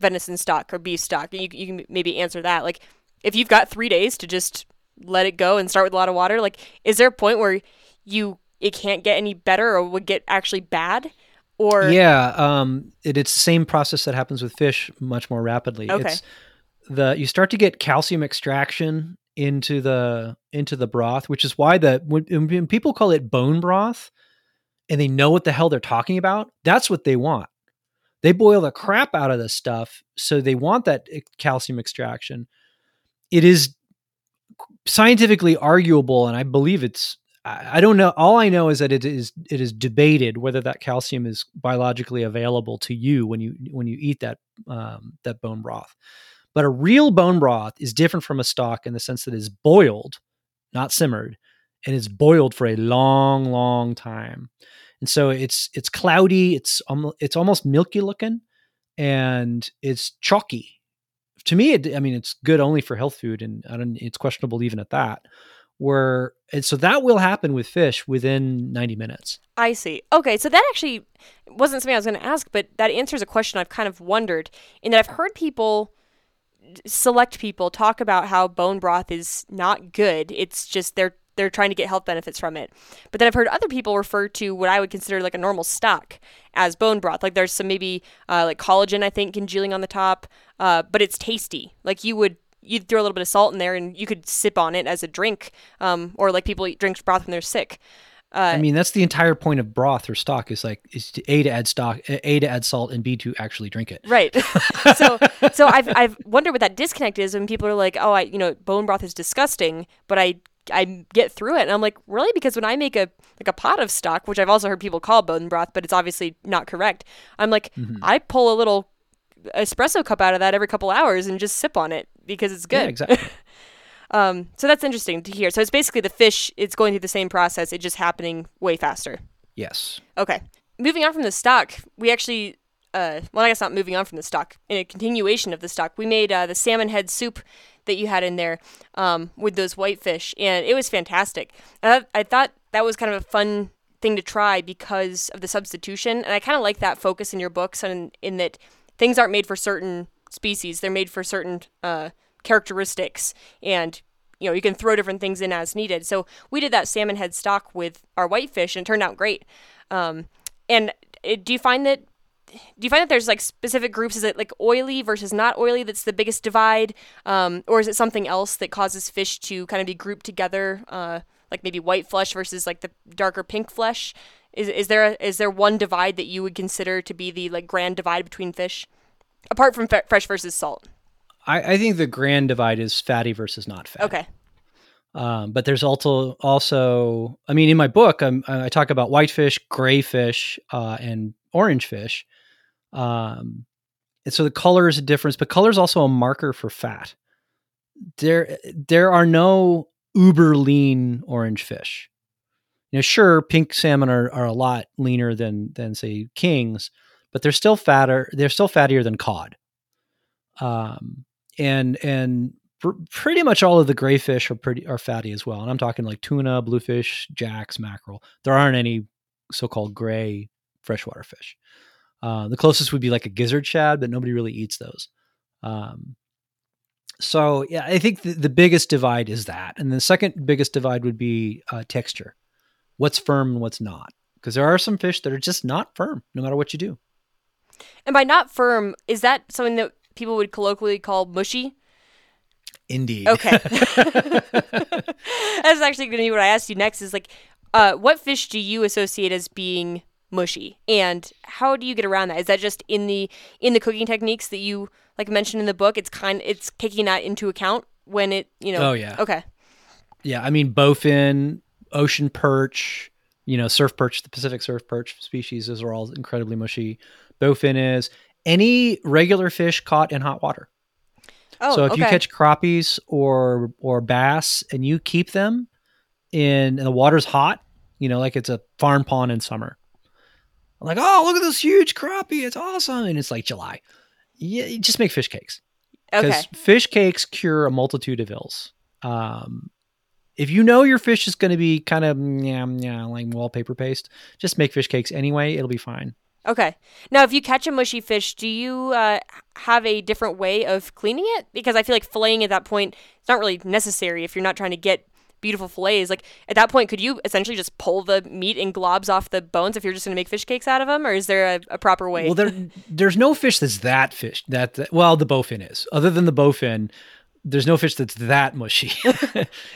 venison stock or beef stock. You, you can maybe answer that. Like, if you've got three days to just let it go and start with a lot of water, like, is there a point where you, it can't get any better or would get actually bad? Or yeah. Um, it, it's the same process that happens with fish much more rapidly. Okay. It's, The, you start to get calcium extraction into the into the broth, which is why the when, when people call it bone broth and they know what the hell they're talking about, that's what they want. They boil the crap out of this stuff, so they want that calcium extraction. It is scientifically arguable, and I believe it's, I, I don't know. All I know is that it is it is debated whether that calcium is biologically available to you when you when you eat that um, that bone broth. But a real bone broth is different from a stock in the sense that it's boiled, not simmered, and it's boiled for a long, long time. And so it's it's cloudy, it's um, it's almost milky looking, and it's chalky. To me, it, I mean, it's good only for health food, and I don't, it's questionable even at that. where, and so that will happen with fish within ninety minutes. I see. Okay. So that actually wasn't something I was going to ask, but that answers a question I've kind of wondered, in that I've heard people, select people, talk about how bone broth is not good. It's just they're they're trying to get health benefits from it. But then I've heard other people refer to what I would consider like a normal stock as bone broth. Like there's some maybe uh, like collagen, I think, congealing on the top, uh, but it's tasty. Like you would, you'd throw a little bit of salt in there and you could sip on it as a drink, um, or like people eat, drink broth when they're sick. Uh, I mean, that's the entire point of broth or stock, is like, is to A, to add stock, A, to add salt, and B, to actually drink it. Right. So, so I've, I've wondered what that disconnect is when people are like, oh, I, you know, bone broth is disgusting, but I, I get through it. And I'm like, really? Because when I make a like a pot of stock, which I've also heard people call bone broth, but it's obviously not correct. I'm like, mm-hmm. I pull a little espresso cup out of that every couple hours and just sip on it because it's good. Yeah, exactly. um, so that's interesting to hear. So it's basically the fish, it's going through the same process. It's just happening way faster. Yes. Okay. Moving on from the stock, we actually... Uh, well, I guess not moving on from the stock. In a continuation of the stock, we made uh, the salmon head soup that you had in there um, with those whitefish, and it was fantastic. I, I thought that was kind of a fun thing to try because of the substitution, and I kind of like that focus in your books, and in that things aren't made for certain species; they're made for certain uh, characteristics, and you know you can throw different things in as needed. So we did that salmon head stock with our whitefish, and it turned out great. Um, and it, do you find that? Do you find that there's like specific groups? Is it like oily versus not oily that's the biggest divide? Um, or is it something else that causes fish to kind of be grouped together? Uh, like maybe white flesh versus like the darker pink flesh? Is is there a, is there one divide that you would consider to be the like grand divide between fish? Apart from fe- fresh versus salt? I, I think the grand divide is fatty versus not fatty. Okay. Um, but there's also, also, I mean, in my book, I'm, I talk about whitefish, grayfish, uh, and orange fish. Um, and so the color is a difference, but color is also a marker for fat. There, there are no uber lean orange fish. You know, sure, pink salmon are, are a lot leaner than, than say kings, but they're still fatter. They're still fattier than cod. Um, and, and pr- pretty much all of the gray fish are pretty, are fatty as well. And I'm talking like tuna, bluefish, jacks, mackerel. There aren't any so-called gray freshwater fish. Uh, the closest would be like a gizzard shad, but nobody really eats those. Um, so yeah, I think the, the biggest divide is that. And the second biggest divide would be uh, texture. What's firm and what's not. Because there are some fish that are just not firm, no matter what you do. And by not firm, is that something that people would colloquially call mushy? Indeed. Okay. That's actually going to be what I asked you next, is like, uh, what fish do you associate as being mushy, and how do you get around that? Is that just in the in the cooking techniques that you like mentioned in the book? It's kind it's taking that into account when it you know. Oh yeah. Okay. Yeah, I mean bowfin, ocean perch, you know, surf perch, the Pacific surf perch species, those are all incredibly mushy. Bowfin is any regular fish caught in hot water. Oh, so if okay. you catch crappies or or bass and you keep them in and the water's hot, you know, like it's a farm pond in summer. I'm like, oh, look at this huge crappie. It's awesome. And it's like July. Yeah, you just make fish cakes. Okay. Because fish cakes cure a multitude of ills. Um, if you know your fish is going to be kind of yeah, yeah, like wallpaper paste, just make fish cakes anyway. It'll be fine. Okay. Now, if you catch a mushy fish, do you uh, have a different way of cleaning it? Because I feel like filleting at that point, it's not really necessary if you're not trying to get beautiful fillets. Like at that point, could you essentially just pull the meat and globs off the bones if you're just going to make fish cakes out of them, or is there a, a proper way? Well, there, there's no fish that's that fish that, that well, the bowfin is. Other than the bowfin, there's no fish that's that mushy.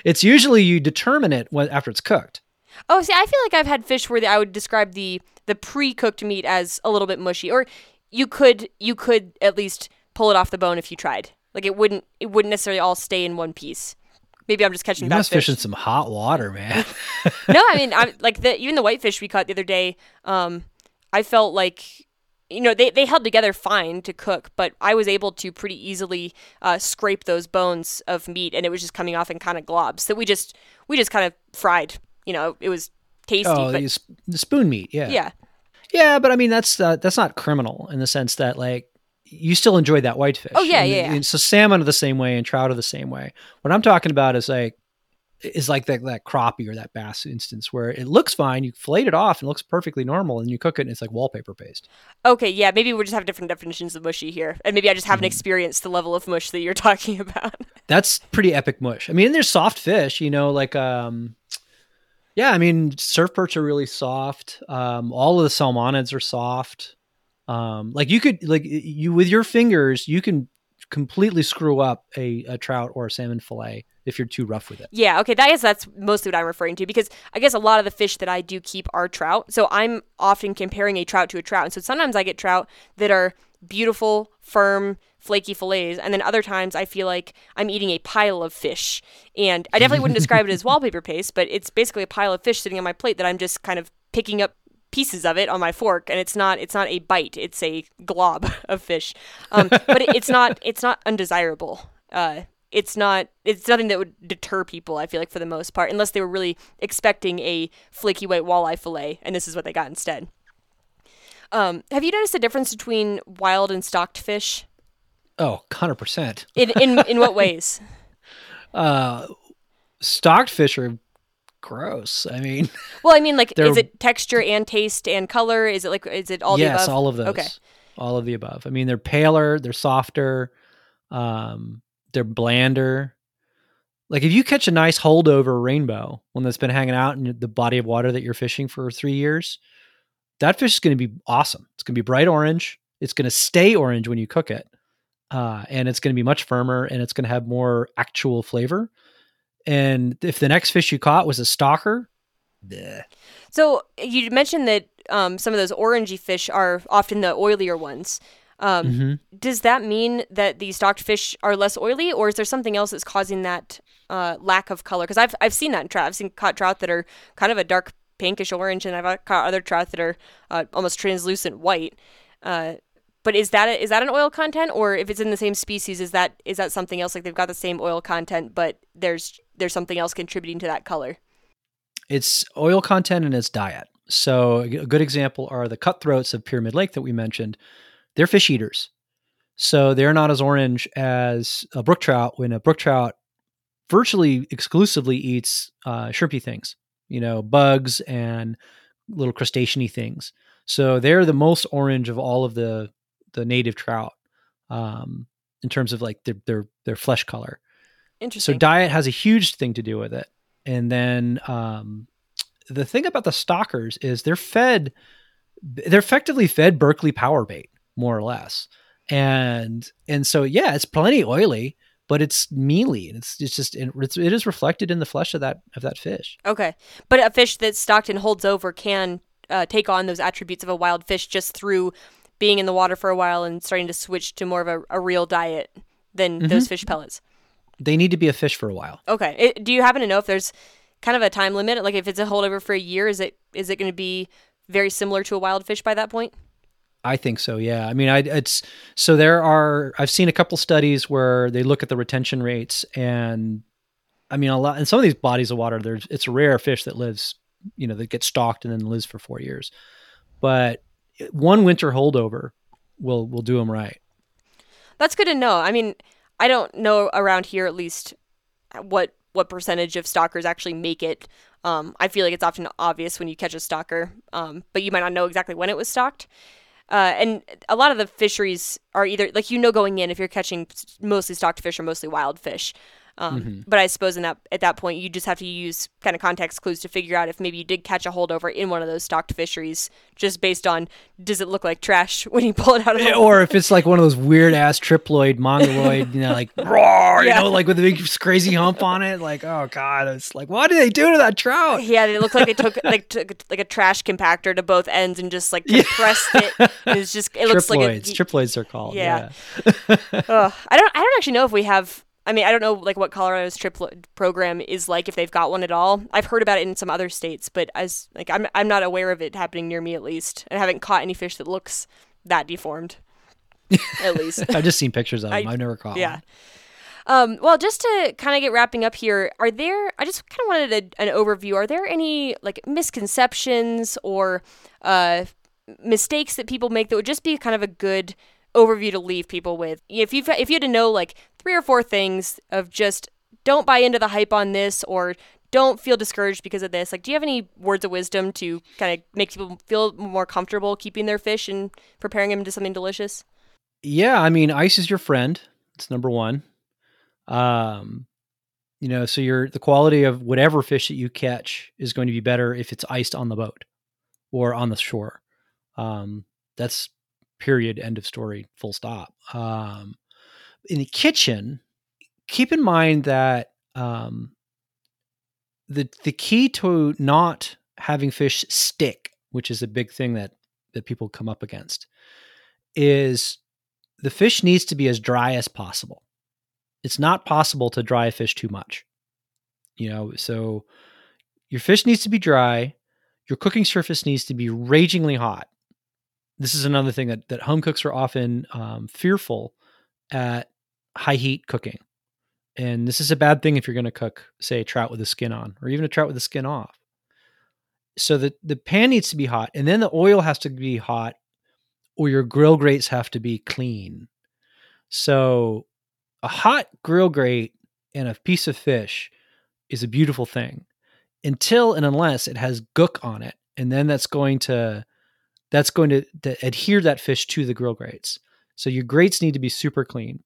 It's usually you determine it when, after it's cooked. Oh, see, I feel like I've had fish where the, I would describe the the pre-cooked meat as a little bit mushy, or you could you could at least pull it off the bone if you tried. Like it wouldn't it wouldn't necessarily all stay in one piece. Maybe I'm just catching bad fish. You must fish in some hot water, man. No, I mean, I, like the, even the whitefish we caught the other day, um, I felt like, you know, they, they held together fine to cook, but I was able to pretty easily uh, scrape those bones of meat, and it was just coming off in kind of globs that we just we just kind of fried. You know, it was tasty. Oh, but, the spoon meat, yeah, yeah, yeah. But I mean, that's uh, that's not criminal in the sense that like. You still enjoy that whitefish. Oh yeah, and, yeah, yeah. And so salmon are the same way and trout are the same way. What I'm talking about is like is like that, that crappie or that bass instance where it looks fine. You fillet it off and it looks perfectly normal, and you cook it and it's like wallpaper paste. Okay. Yeah. Maybe we just have different definitions of mushy here. And maybe I just haven't mm-hmm. experienced the level of mush that you're talking about. That's pretty epic mush. I mean, and there's soft fish, you know, like, um, yeah, I mean, surf perch are really soft. Um, all of the salmonids are soft. Um, like you could, like you, with your fingers, you can completely screw up a, a trout or a salmon fillet if you're too rough with it. Yeah, okay, that is, that's mostly what I'm referring to, because I guess a lot of the fish that I do keep are trout. So I'm often comparing a trout to a trout. And so sometimes I get trout that are beautiful, firm, flaky fillets, and then other times I feel like I'm eating a pile of fish. And I definitely wouldn't describe it as wallpaper paste, but it's basically a pile of fish sitting on my plate that I'm just kind of picking up pieces of it on my fork, and it's not it's not a bite, it's a glob of fish. Um, but it, it's not it's not undesirable. Uh, it's not it's nothing that would deter people, I feel like, for the most part, unless they were really expecting a flaky white walleye fillet, and this is what they got instead. Um, have you noticed the difference between wild and stocked fish? Oh, one hundred percent. In in, in what ways? Uh, stocked fish are gross. I mean, well, I mean, like, is it texture and taste and color? Is it like, is it all the above? Yes, all of those. Okay. All of the above. I mean, they're paler, they're softer, um, they're blander. Like if you catch a nice holdover rainbow, one that's been hanging out in the body of water that you're fishing for three years, that fish is going to be awesome. It's going to be bright orange. It's going to stay orange when you cook it. Uh, and it's going to be much firmer, and it's going to have more actual flavor. And if the next fish you caught was a stalker, bleh. So you mentioned that um, some of those orangey fish are often the oilier ones. Um, mm-hmm. Does that mean that the stocked fish are less oily, or is there something else that's causing that uh, lack of color? Because I've I've seen that in trout. I've seen caught trout that are kind of a dark pinkish orange, and I've caught other trout that are uh, almost translucent white. Uh, but is that a, is that an oil content, or if it's in the same species, is that is that something else? Like they've got the same oil content, but there's there's something else contributing to that color. It's oil content and it's diet. So a good example are the cutthroats of Pyramid Lake that we mentioned. They're fish eaters. So they're not as orange as a brook trout, when a brook trout virtually exclusively eats uh, shrimpy things, you know, bugs and little crustacean-y things. So they're the most orange of all of the the native trout um, in terms of like their their, their flesh color. Interesting. So diet has a huge thing to do with it. And then um, the thing about the stalkers is they're fed, they're effectively fed Berkeley power bait, more or less. And, and so, yeah, it's plenty oily, but it's mealy, and it's, it's just, it's, it is reflected in the flesh of that, of that fish. Okay. But a fish that's stocked and holds over can uh, take on those attributes of a wild fish just through being in the water for a while and starting to switch to more of a, a real diet than mm-hmm. those fish pellets. They need to be a fish for a while. Okay. It, do you happen to know if there's kind of a time limit? Like if it's a holdover for a year, is it is it going to be very similar to a wild fish by that point? I think so, yeah. I mean, I, it's so there are, I've seen a couple studies where they look at the retention rates, and I mean, a lot, in some of these bodies of water, there's, it's a rare fish that lives, you know, that gets stalked and then lives for four years. But one winter holdover will, will do them right. That's good to know. I mean, I don't know around here, at least, what what percentage of stalkers actually make it. Um, I feel like it's often obvious when you catch a stalker, um, but you might not know exactly when it was stalked. Uh, and a lot of the fisheries are either, like, you know, going in if you're catching mostly stocked fish or mostly wild fish. Um, mm-hmm. But I suppose in that, at that point, you just have to use kind of context clues to figure out if maybe you did catch a holdover in one of those stocked fisheries, just based on, does it look like trash when you pull it out of the Or if it's like one of those weird ass triploid, mongoloid, you know, like, roar, yeah. you know, like with a big crazy hump on it. Like, oh God, it's like, what did they do to that trout? Yeah, they look like they took like took like a trash compactor to both ends and just like compressed yeah. it. And it's just, it looks like a, triploids are called. Yeah. yeah. oh, I don't, I don't actually know if we have, I mean, I don't know like what Colorado's triplet program is like, if they've got one at all. I've heard about it in some other states, but as like I'm I'm not aware of it happening near me, at least. I haven't caught any fish that looks that deformed, at least. I've just seen pictures of them. I, I've never caught yeah. one. Um, well, just to kind of get wrapping up here, are there, I just kind of wanted a, an overview. Are there any like misconceptions or uh, mistakes that people make that would just be kind of a good overview to leave people with? If you if you had to know like three or four things of just don't buy into the hype on this, or don't feel discouraged because of this? Like, do you have any words of wisdom to kind of make people feel more comfortable keeping their fish and preparing them to something delicious? Yeah. I mean, ice is your friend. It's number one. Um, you know, so your, the quality of whatever fish that you catch is going to be better if it's iced on the boat or on the shore. Um, that's period, end of story, full stop. Um, in the kitchen, keep in mind that, um, The the key to not having fish stick, which is a big thing that, that people come up against, is the fish needs to be as dry as possible. It's not possible to dry a fish too much. You know, so your fish needs to be dry. Your cooking surface needs to be ragingly hot. This is another thing that, that home cooks are often um, fearful at high heat cooking. And this is a bad thing if you're going to cook, say, a trout with the skin on, or even a trout with the skin off. So the, the pan needs to be hot, and then the oil has to be hot, or your grill grates have to be clean. So a hot grill grate and a piece of fish is a beautiful thing until and unless it has gook on it. And then that's going to, that's going to, to adhere that fish to the grill grates. So your grates need to be super clean.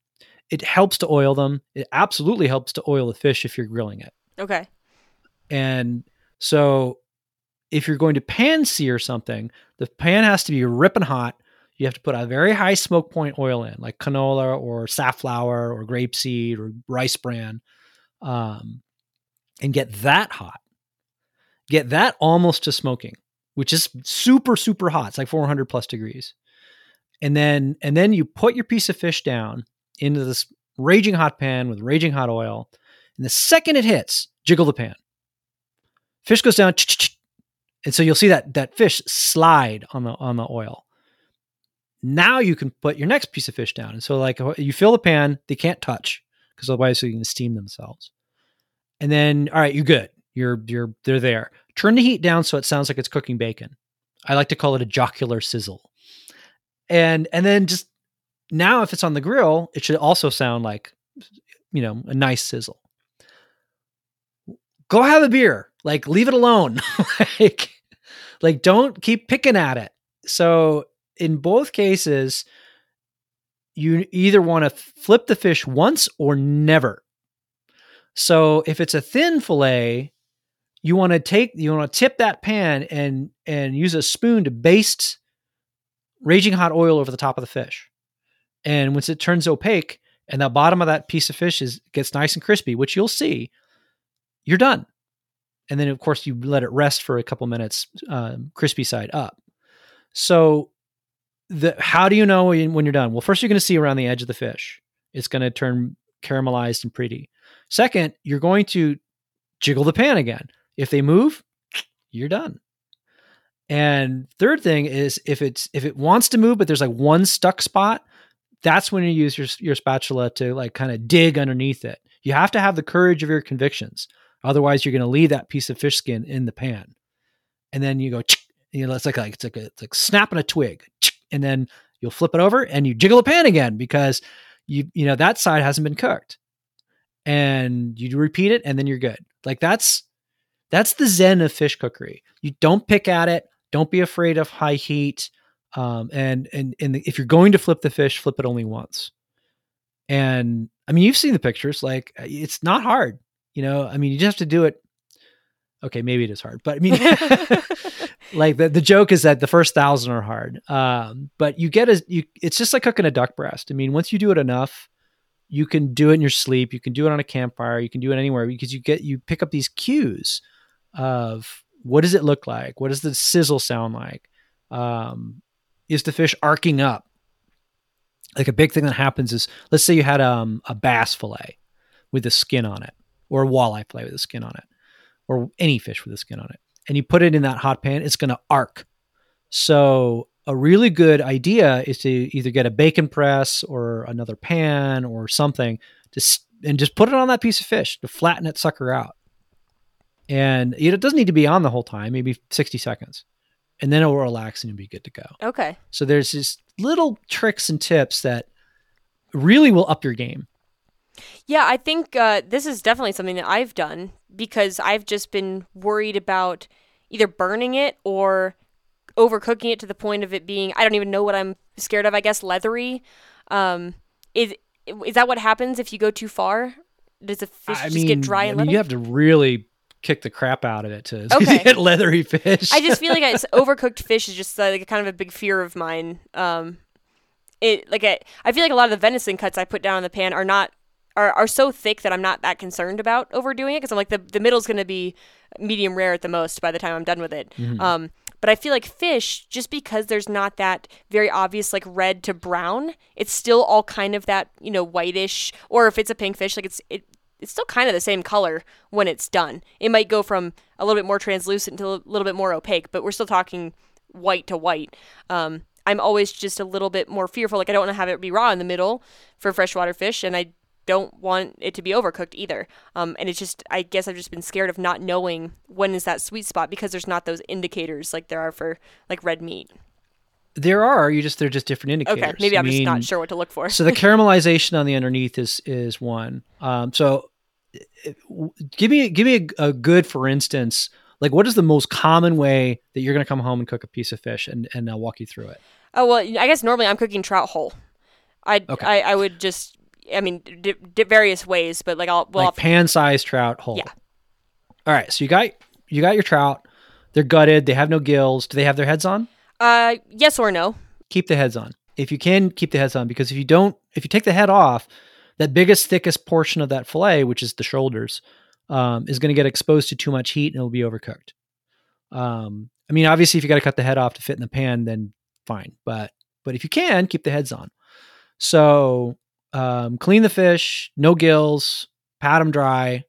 It helps to oil them. It absolutely helps to oil the fish if you're grilling it. Okay. And so if you're going to pan sear something, the pan has to be ripping hot. You have to put a very high smoke point oil in, like canola or safflower or grapeseed or rice bran, um, and get that hot. Get that almost to smoking, which is super, super hot. It's like four hundred plus degrees. And then, and then you put your piece of fish down into this raging hot pan with raging hot oil. And the second it hits, jiggle the pan. Fish goes down. And so you'll see that, that fish slide on the, on the oil. Now you can put your next piece of fish down. And so like you fill the pan, they can't touch because otherwise they can steam themselves. And then, all right, you're good. You're, you're, they're there. Turn the heat down so it sounds like it's cooking bacon. I like to call it a jocular sizzle. And, and then just, now, if it's on the grill, it should also sound like, you know, a nice sizzle. Go have a beer. Like, leave it alone. like, like, don't keep picking at it. So in both cases, you either want to flip the fish once or never. So if it's a thin fillet, you want to take, you want to tip that pan and, and use a spoon to baste raging hot oil over the top of the fish. And once it turns opaque and the bottom of that piece of fish is gets nice and crispy, which you'll see, you're done. And then, of course, you let it rest for a couple minutes, um, crispy side up. So the how do you know when you're done? Well, first, you're going to see around the edge of the fish. It's going to turn caramelized and pretty. Second, you're going to jiggle the pan again. If they move, you're done. And third thing is if it's if it wants to move, but there's like one stuck spot, that's when you use your, your spatula to like kind of dig underneath it. You have to have the courage of your convictions. Otherwise, you're going to leave that piece of fish skin in the pan. And then you go, you know, it's like, like, it's like, a, it's like snapping a twig. And then you'll flip it over and you jiggle the pan again because you, you know, that side hasn't been cooked. And you repeat it and then you're good. Like that's, that's the zen of fish cookery. You don't pick at it. Don't be afraid of high heat. Um, and, and, and if you're going to flip the fish, flip it only once. And I mean, you've seen the pictures, like it's not hard, you know, I mean, you just have to do it. Okay. Maybe it is hard, but I mean, like the, the joke is that the first thousand are hard. Um, but you get a, you, it's just like cooking a duck breast. I mean, once you do it enough, you can do it in your sleep. You can do it on a campfire. You can do it anywhere because you get, you pick up these cues of what does it look like? What does the sizzle sound like? Um, Is the fish arcing up? Like a big thing that happens is, let's say you had um, a bass fillet with a skin on it, or a walleye fillet with a skin on it, or any fish with a skin on it, and you put it in that hot pan, it's going to arc. So a really good idea is to either get a bacon press or another pan or something, to, and just put it on that piece of fish to flatten that sucker out. And it doesn't need to be on the whole time, maybe sixty seconds. And then it'll relax and you'll be good to go. Okay. So there's just little tricks and tips that really will up your game. Yeah, I think uh, this is definitely something that I've done because I've just been worried about either burning it or overcooking it to the point of it being, I don't even know what I'm scared of, I guess, leathery. Um, is is that what happens if you go too far? Does a fish I just mean, get dry and leathery? I mean, you have to really kick the crap out of it to okay. get leathery fish. I just feel like it's overcooked fish is just like kind of a big fear of mine. Um, it like I, I feel like a lot of the venison cuts I put down in the pan are not are, are so thick that I'm not that concerned about overdoing it because I'm like the the middle's going to be medium rare at the most by the time I'm done with it. Mm-hmm. Um, but I feel like fish, just because there's not that very obvious like red to brown, it's still all kind of that, you know, whitish. Or if it's a pink fish, like it's it. It's still kind of the same color when it's done. It might go from a little bit more translucent to a little bit more opaque, but we're still talking white to white. Um, I'm always just a little bit more fearful. Like I don't want to have it be raw in the middle for freshwater fish, and I don't want it to be overcooked either. Um, and it's just, I guess I've just been scared of not knowing when is that sweet spot because there's not those indicators like there are for like red meat. There are, you just, they're just different indicators. Okay, maybe I'm I mean, just not sure what to look for. So the caramelization on the underneath is is one. Um, so give me give me a, a good, for instance, like what is the most common way that you're going to come home and cook a piece of fish, and, and I'll walk you through it. Oh, well, I guess normally I'm cooking trout whole. I'd, okay. I I would just, I mean, d- d- various ways, but like I'll... Well, like pan-sized trout whole. Yeah. All right, so you got you got your trout. They're gutted. They have no gills. Do they have their heads on? Uh, yes or no. Keep the heads on. If you can, keep the heads on, because if you don't, if you take the head off, that biggest, thickest portion of that fillet, which is the shoulders, um, is going to get exposed to too much heat and it'll be overcooked. Um, I mean, obviously, if you got to cut the head off to fit in the pan, then fine. But but if you can, keep the heads on. So um, clean the fish, no gills, pat them dry.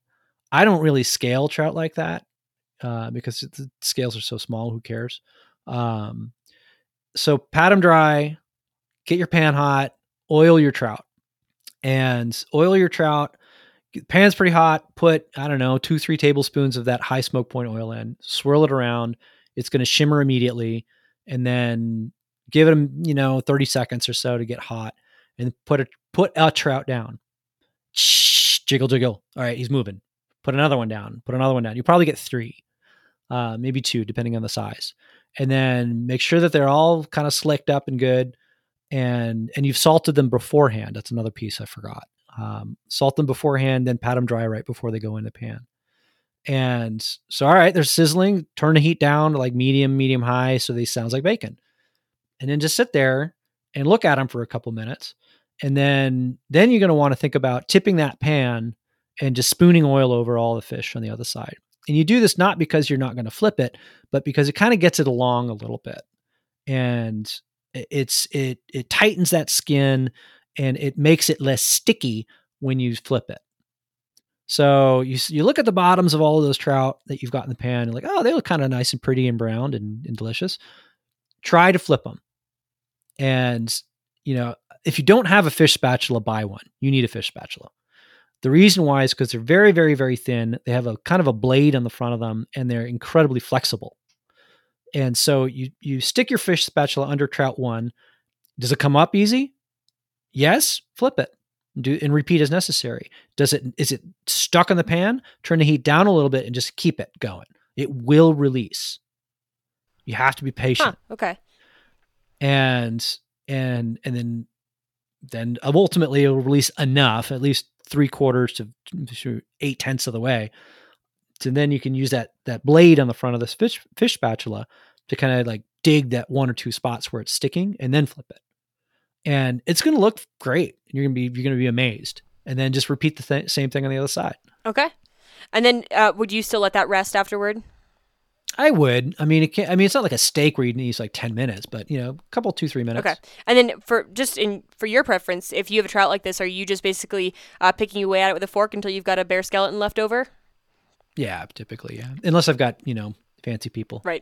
I don't really scale trout like that uh, because the scales are so small. Who cares? Um, so pat them dry, get your pan hot, oil your trout. And oil your trout. Pan's pretty hot. Put, I don't know, two, three tablespoons of that high smoke point oil in. Swirl it around. It's going to shimmer immediately. And then give it, you know, thirty seconds or so to get hot. And put a put a trout down. Shh, jiggle, jiggle. All right, he's moving. Put another one down. Put another one down. You'll probably get three, uh, maybe two, depending on the size. And then make sure that they're all kind of slicked up and good. And and you've salted them beforehand. That's another piece I forgot. Um, salt them beforehand, then pat them dry right before they go in the pan. And so, all right, they're sizzling. Turn the heat down to like medium, medium high, so they sounds like bacon. And then just sit there and look at them for a couple minutes. And then then you're going to want to think about tipping that pan and just spooning oil over all the fish on the other side. And you do this not because you're not going to flip it, but because it kind of gets it along a little bit. And it's it it tightens that skin and it makes it less sticky when you flip it. So you you look at the bottoms of all of those trout that you've got in the pan and like, oh, they look kind of nice and pretty and browned and, and delicious. Try to flip them. And, you know, if you don't have a fish spatula, buy one. You need a fish spatula. The reason why is because they're very, very, very thin. They have a kind of a blade on the front of them and they're incredibly flexible. And so you you stick your fish spatula under trout one. Does it come up easy? Yes. Flip it. Do and repeat as necessary. Does it is it stuck in the pan? Turn the heat down a little bit and just keep it going. It will release. You have to be patient. Huh, okay. And and and then then ultimately it'll release enough, at least three quarters to eight tenths of the way. And then you can use that that blade on the front of this fish fish spatula to kind of like dig that one or two spots where it's sticking, and then flip it. And it's going to look great. You're going to be you're going to be amazed. And then just repeat the th- same thing on the other side. Okay. And then uh, would you still let that rest afterward? I would. I mean, it can't, I mean, it's not like a steak where you need like ten minutes, but you know, a couple, two, three minutes. Okay. And then for just in for your preference, if you have a trout like this, are you just basically uh, picking away at it with a fork until you've got a bare skeleton left over? Yeah, typically, yeah. Unless I've got, you know, fancy people. Right.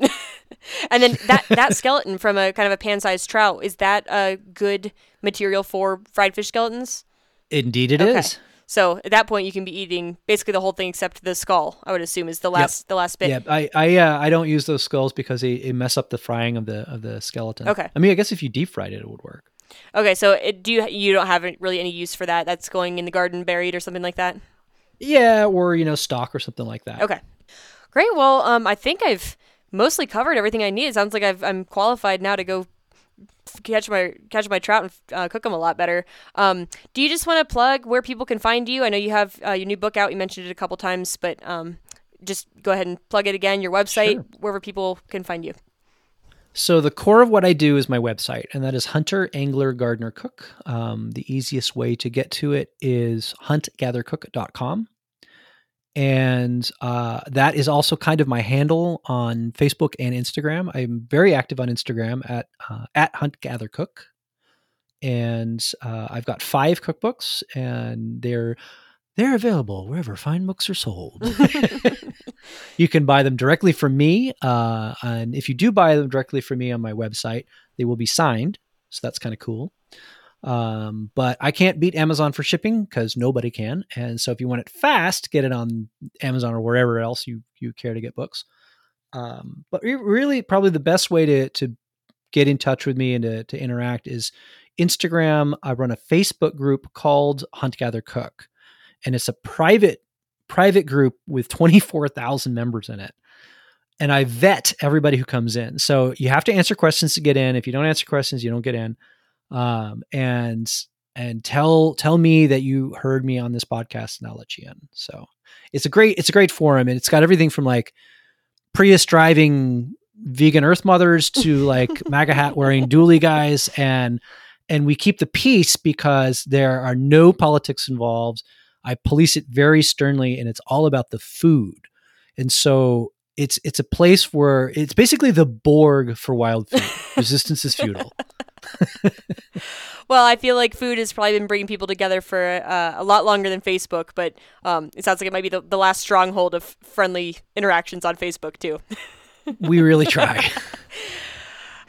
And then that, that skeleton from a kind of a pan-sized trout, is that a good material for fried fish skeletons? Indeed it okay. is. So at that point, you can be eating basically the whole thing except the skull, I would assume, is the last yep. the last bit. Yeah, I I, uh, I don't use those skulls because they, they mess up the frying of the of the skeleton. Okay. I mean, I guess if you deep fried it, it would work. Okay, so it, do you you don't have really any use for that? That's going in the garden buried or something like that? Yeah, or, you know, stock or something like that. Okay. Great. Well, um, I think I've mostly covered everything I need. It sounds like I've, I'm qualified now to go catch my catch my trout and uh, cook them a lot better. Um, do you just want to plug where people can find you? I know you have uh, your new book out. You mentioned it a couple times, but um, just go ahead and plug it again, your website, sure. Wherever people can find you. So the core of what I do is my website, and that is Hunter Angler Gardener Cook. Um, the easiest way to get to it is hunt gather cook dot com. And uh, that is also kind of my handle on Facebook and Instagram. I'm very active on Instagram at uh, at Hunt Gather Cook. And uh, I've got five cookbooks, and they're they're available wherever fine books are sold. You can buy them directly from me. Uh, and if you do buy them directly from me on my website, they will be signed. So that's kind of cool. Um, but I can't beat Amazon for shipping because nobody can. And so if you want it fast, get it on Amazon or wherever else you, you care to get books. Um, but re- really probably the best way to, to get in touch with me and to, to interact is Instagram. I run a Facebook group called Hunt Gather Cook, and it's a private, private group with twenty-four thousand members in it. And I vet everybody who comes in. So you have to answer questions to get in. If you don't answer questions, you don't get in. Um, and, and tell, tell me that you heard me on this podcast and I'll let you in. So it's a great, it's a great forum, and it's got everything from like Prius driving vegan earth mothers to like MAGA hat wearing dually guys. And, and we keep the peace because there are no politics involved. I police it very sternly, and it's all about the food. And so it's, it's a place where it's basically the Borg for wild food. Resistance is futile. Well, I feel like food has probably been bringing people together for uh, a lot longer than Facebook, but um, it sounds like it might be the, the last stronghold of friendly interactions on Facebook too. We really try.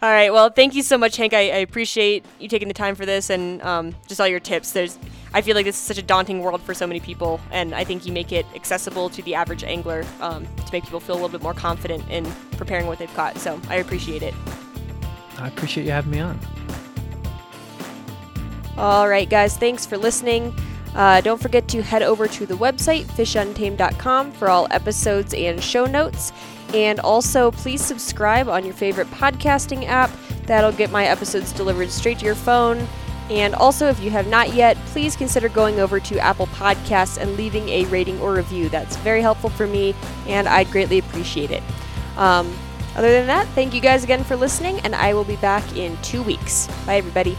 All right. Well, thank you so much, Hank. I, I appreciate you taking the time for this, and um, just all your tips. There's, I feel like this is such a daunting world for so many people, and I think you make it accessible to the average angler um, to make people feel a little bit more confident in preparing what they've caught. So I appreciate it. I appreciate you having me on. All right, guys, thanks for listening. Uh, don't forget to head over to the website, fish untamed dot com, for all episodes and show notes. And also, please subscribe on your favorite podcasting app. That'll get my episodes delivered straight to your phone. And also, if you have not yet, please consider going over to Apple Podcasts and leaving a rating or review. That's very helpful for me, and I'd greatly appreciate it. Um, Other than that, thank you guys again for listening, and I will be back in two weeks. Bye, everybody.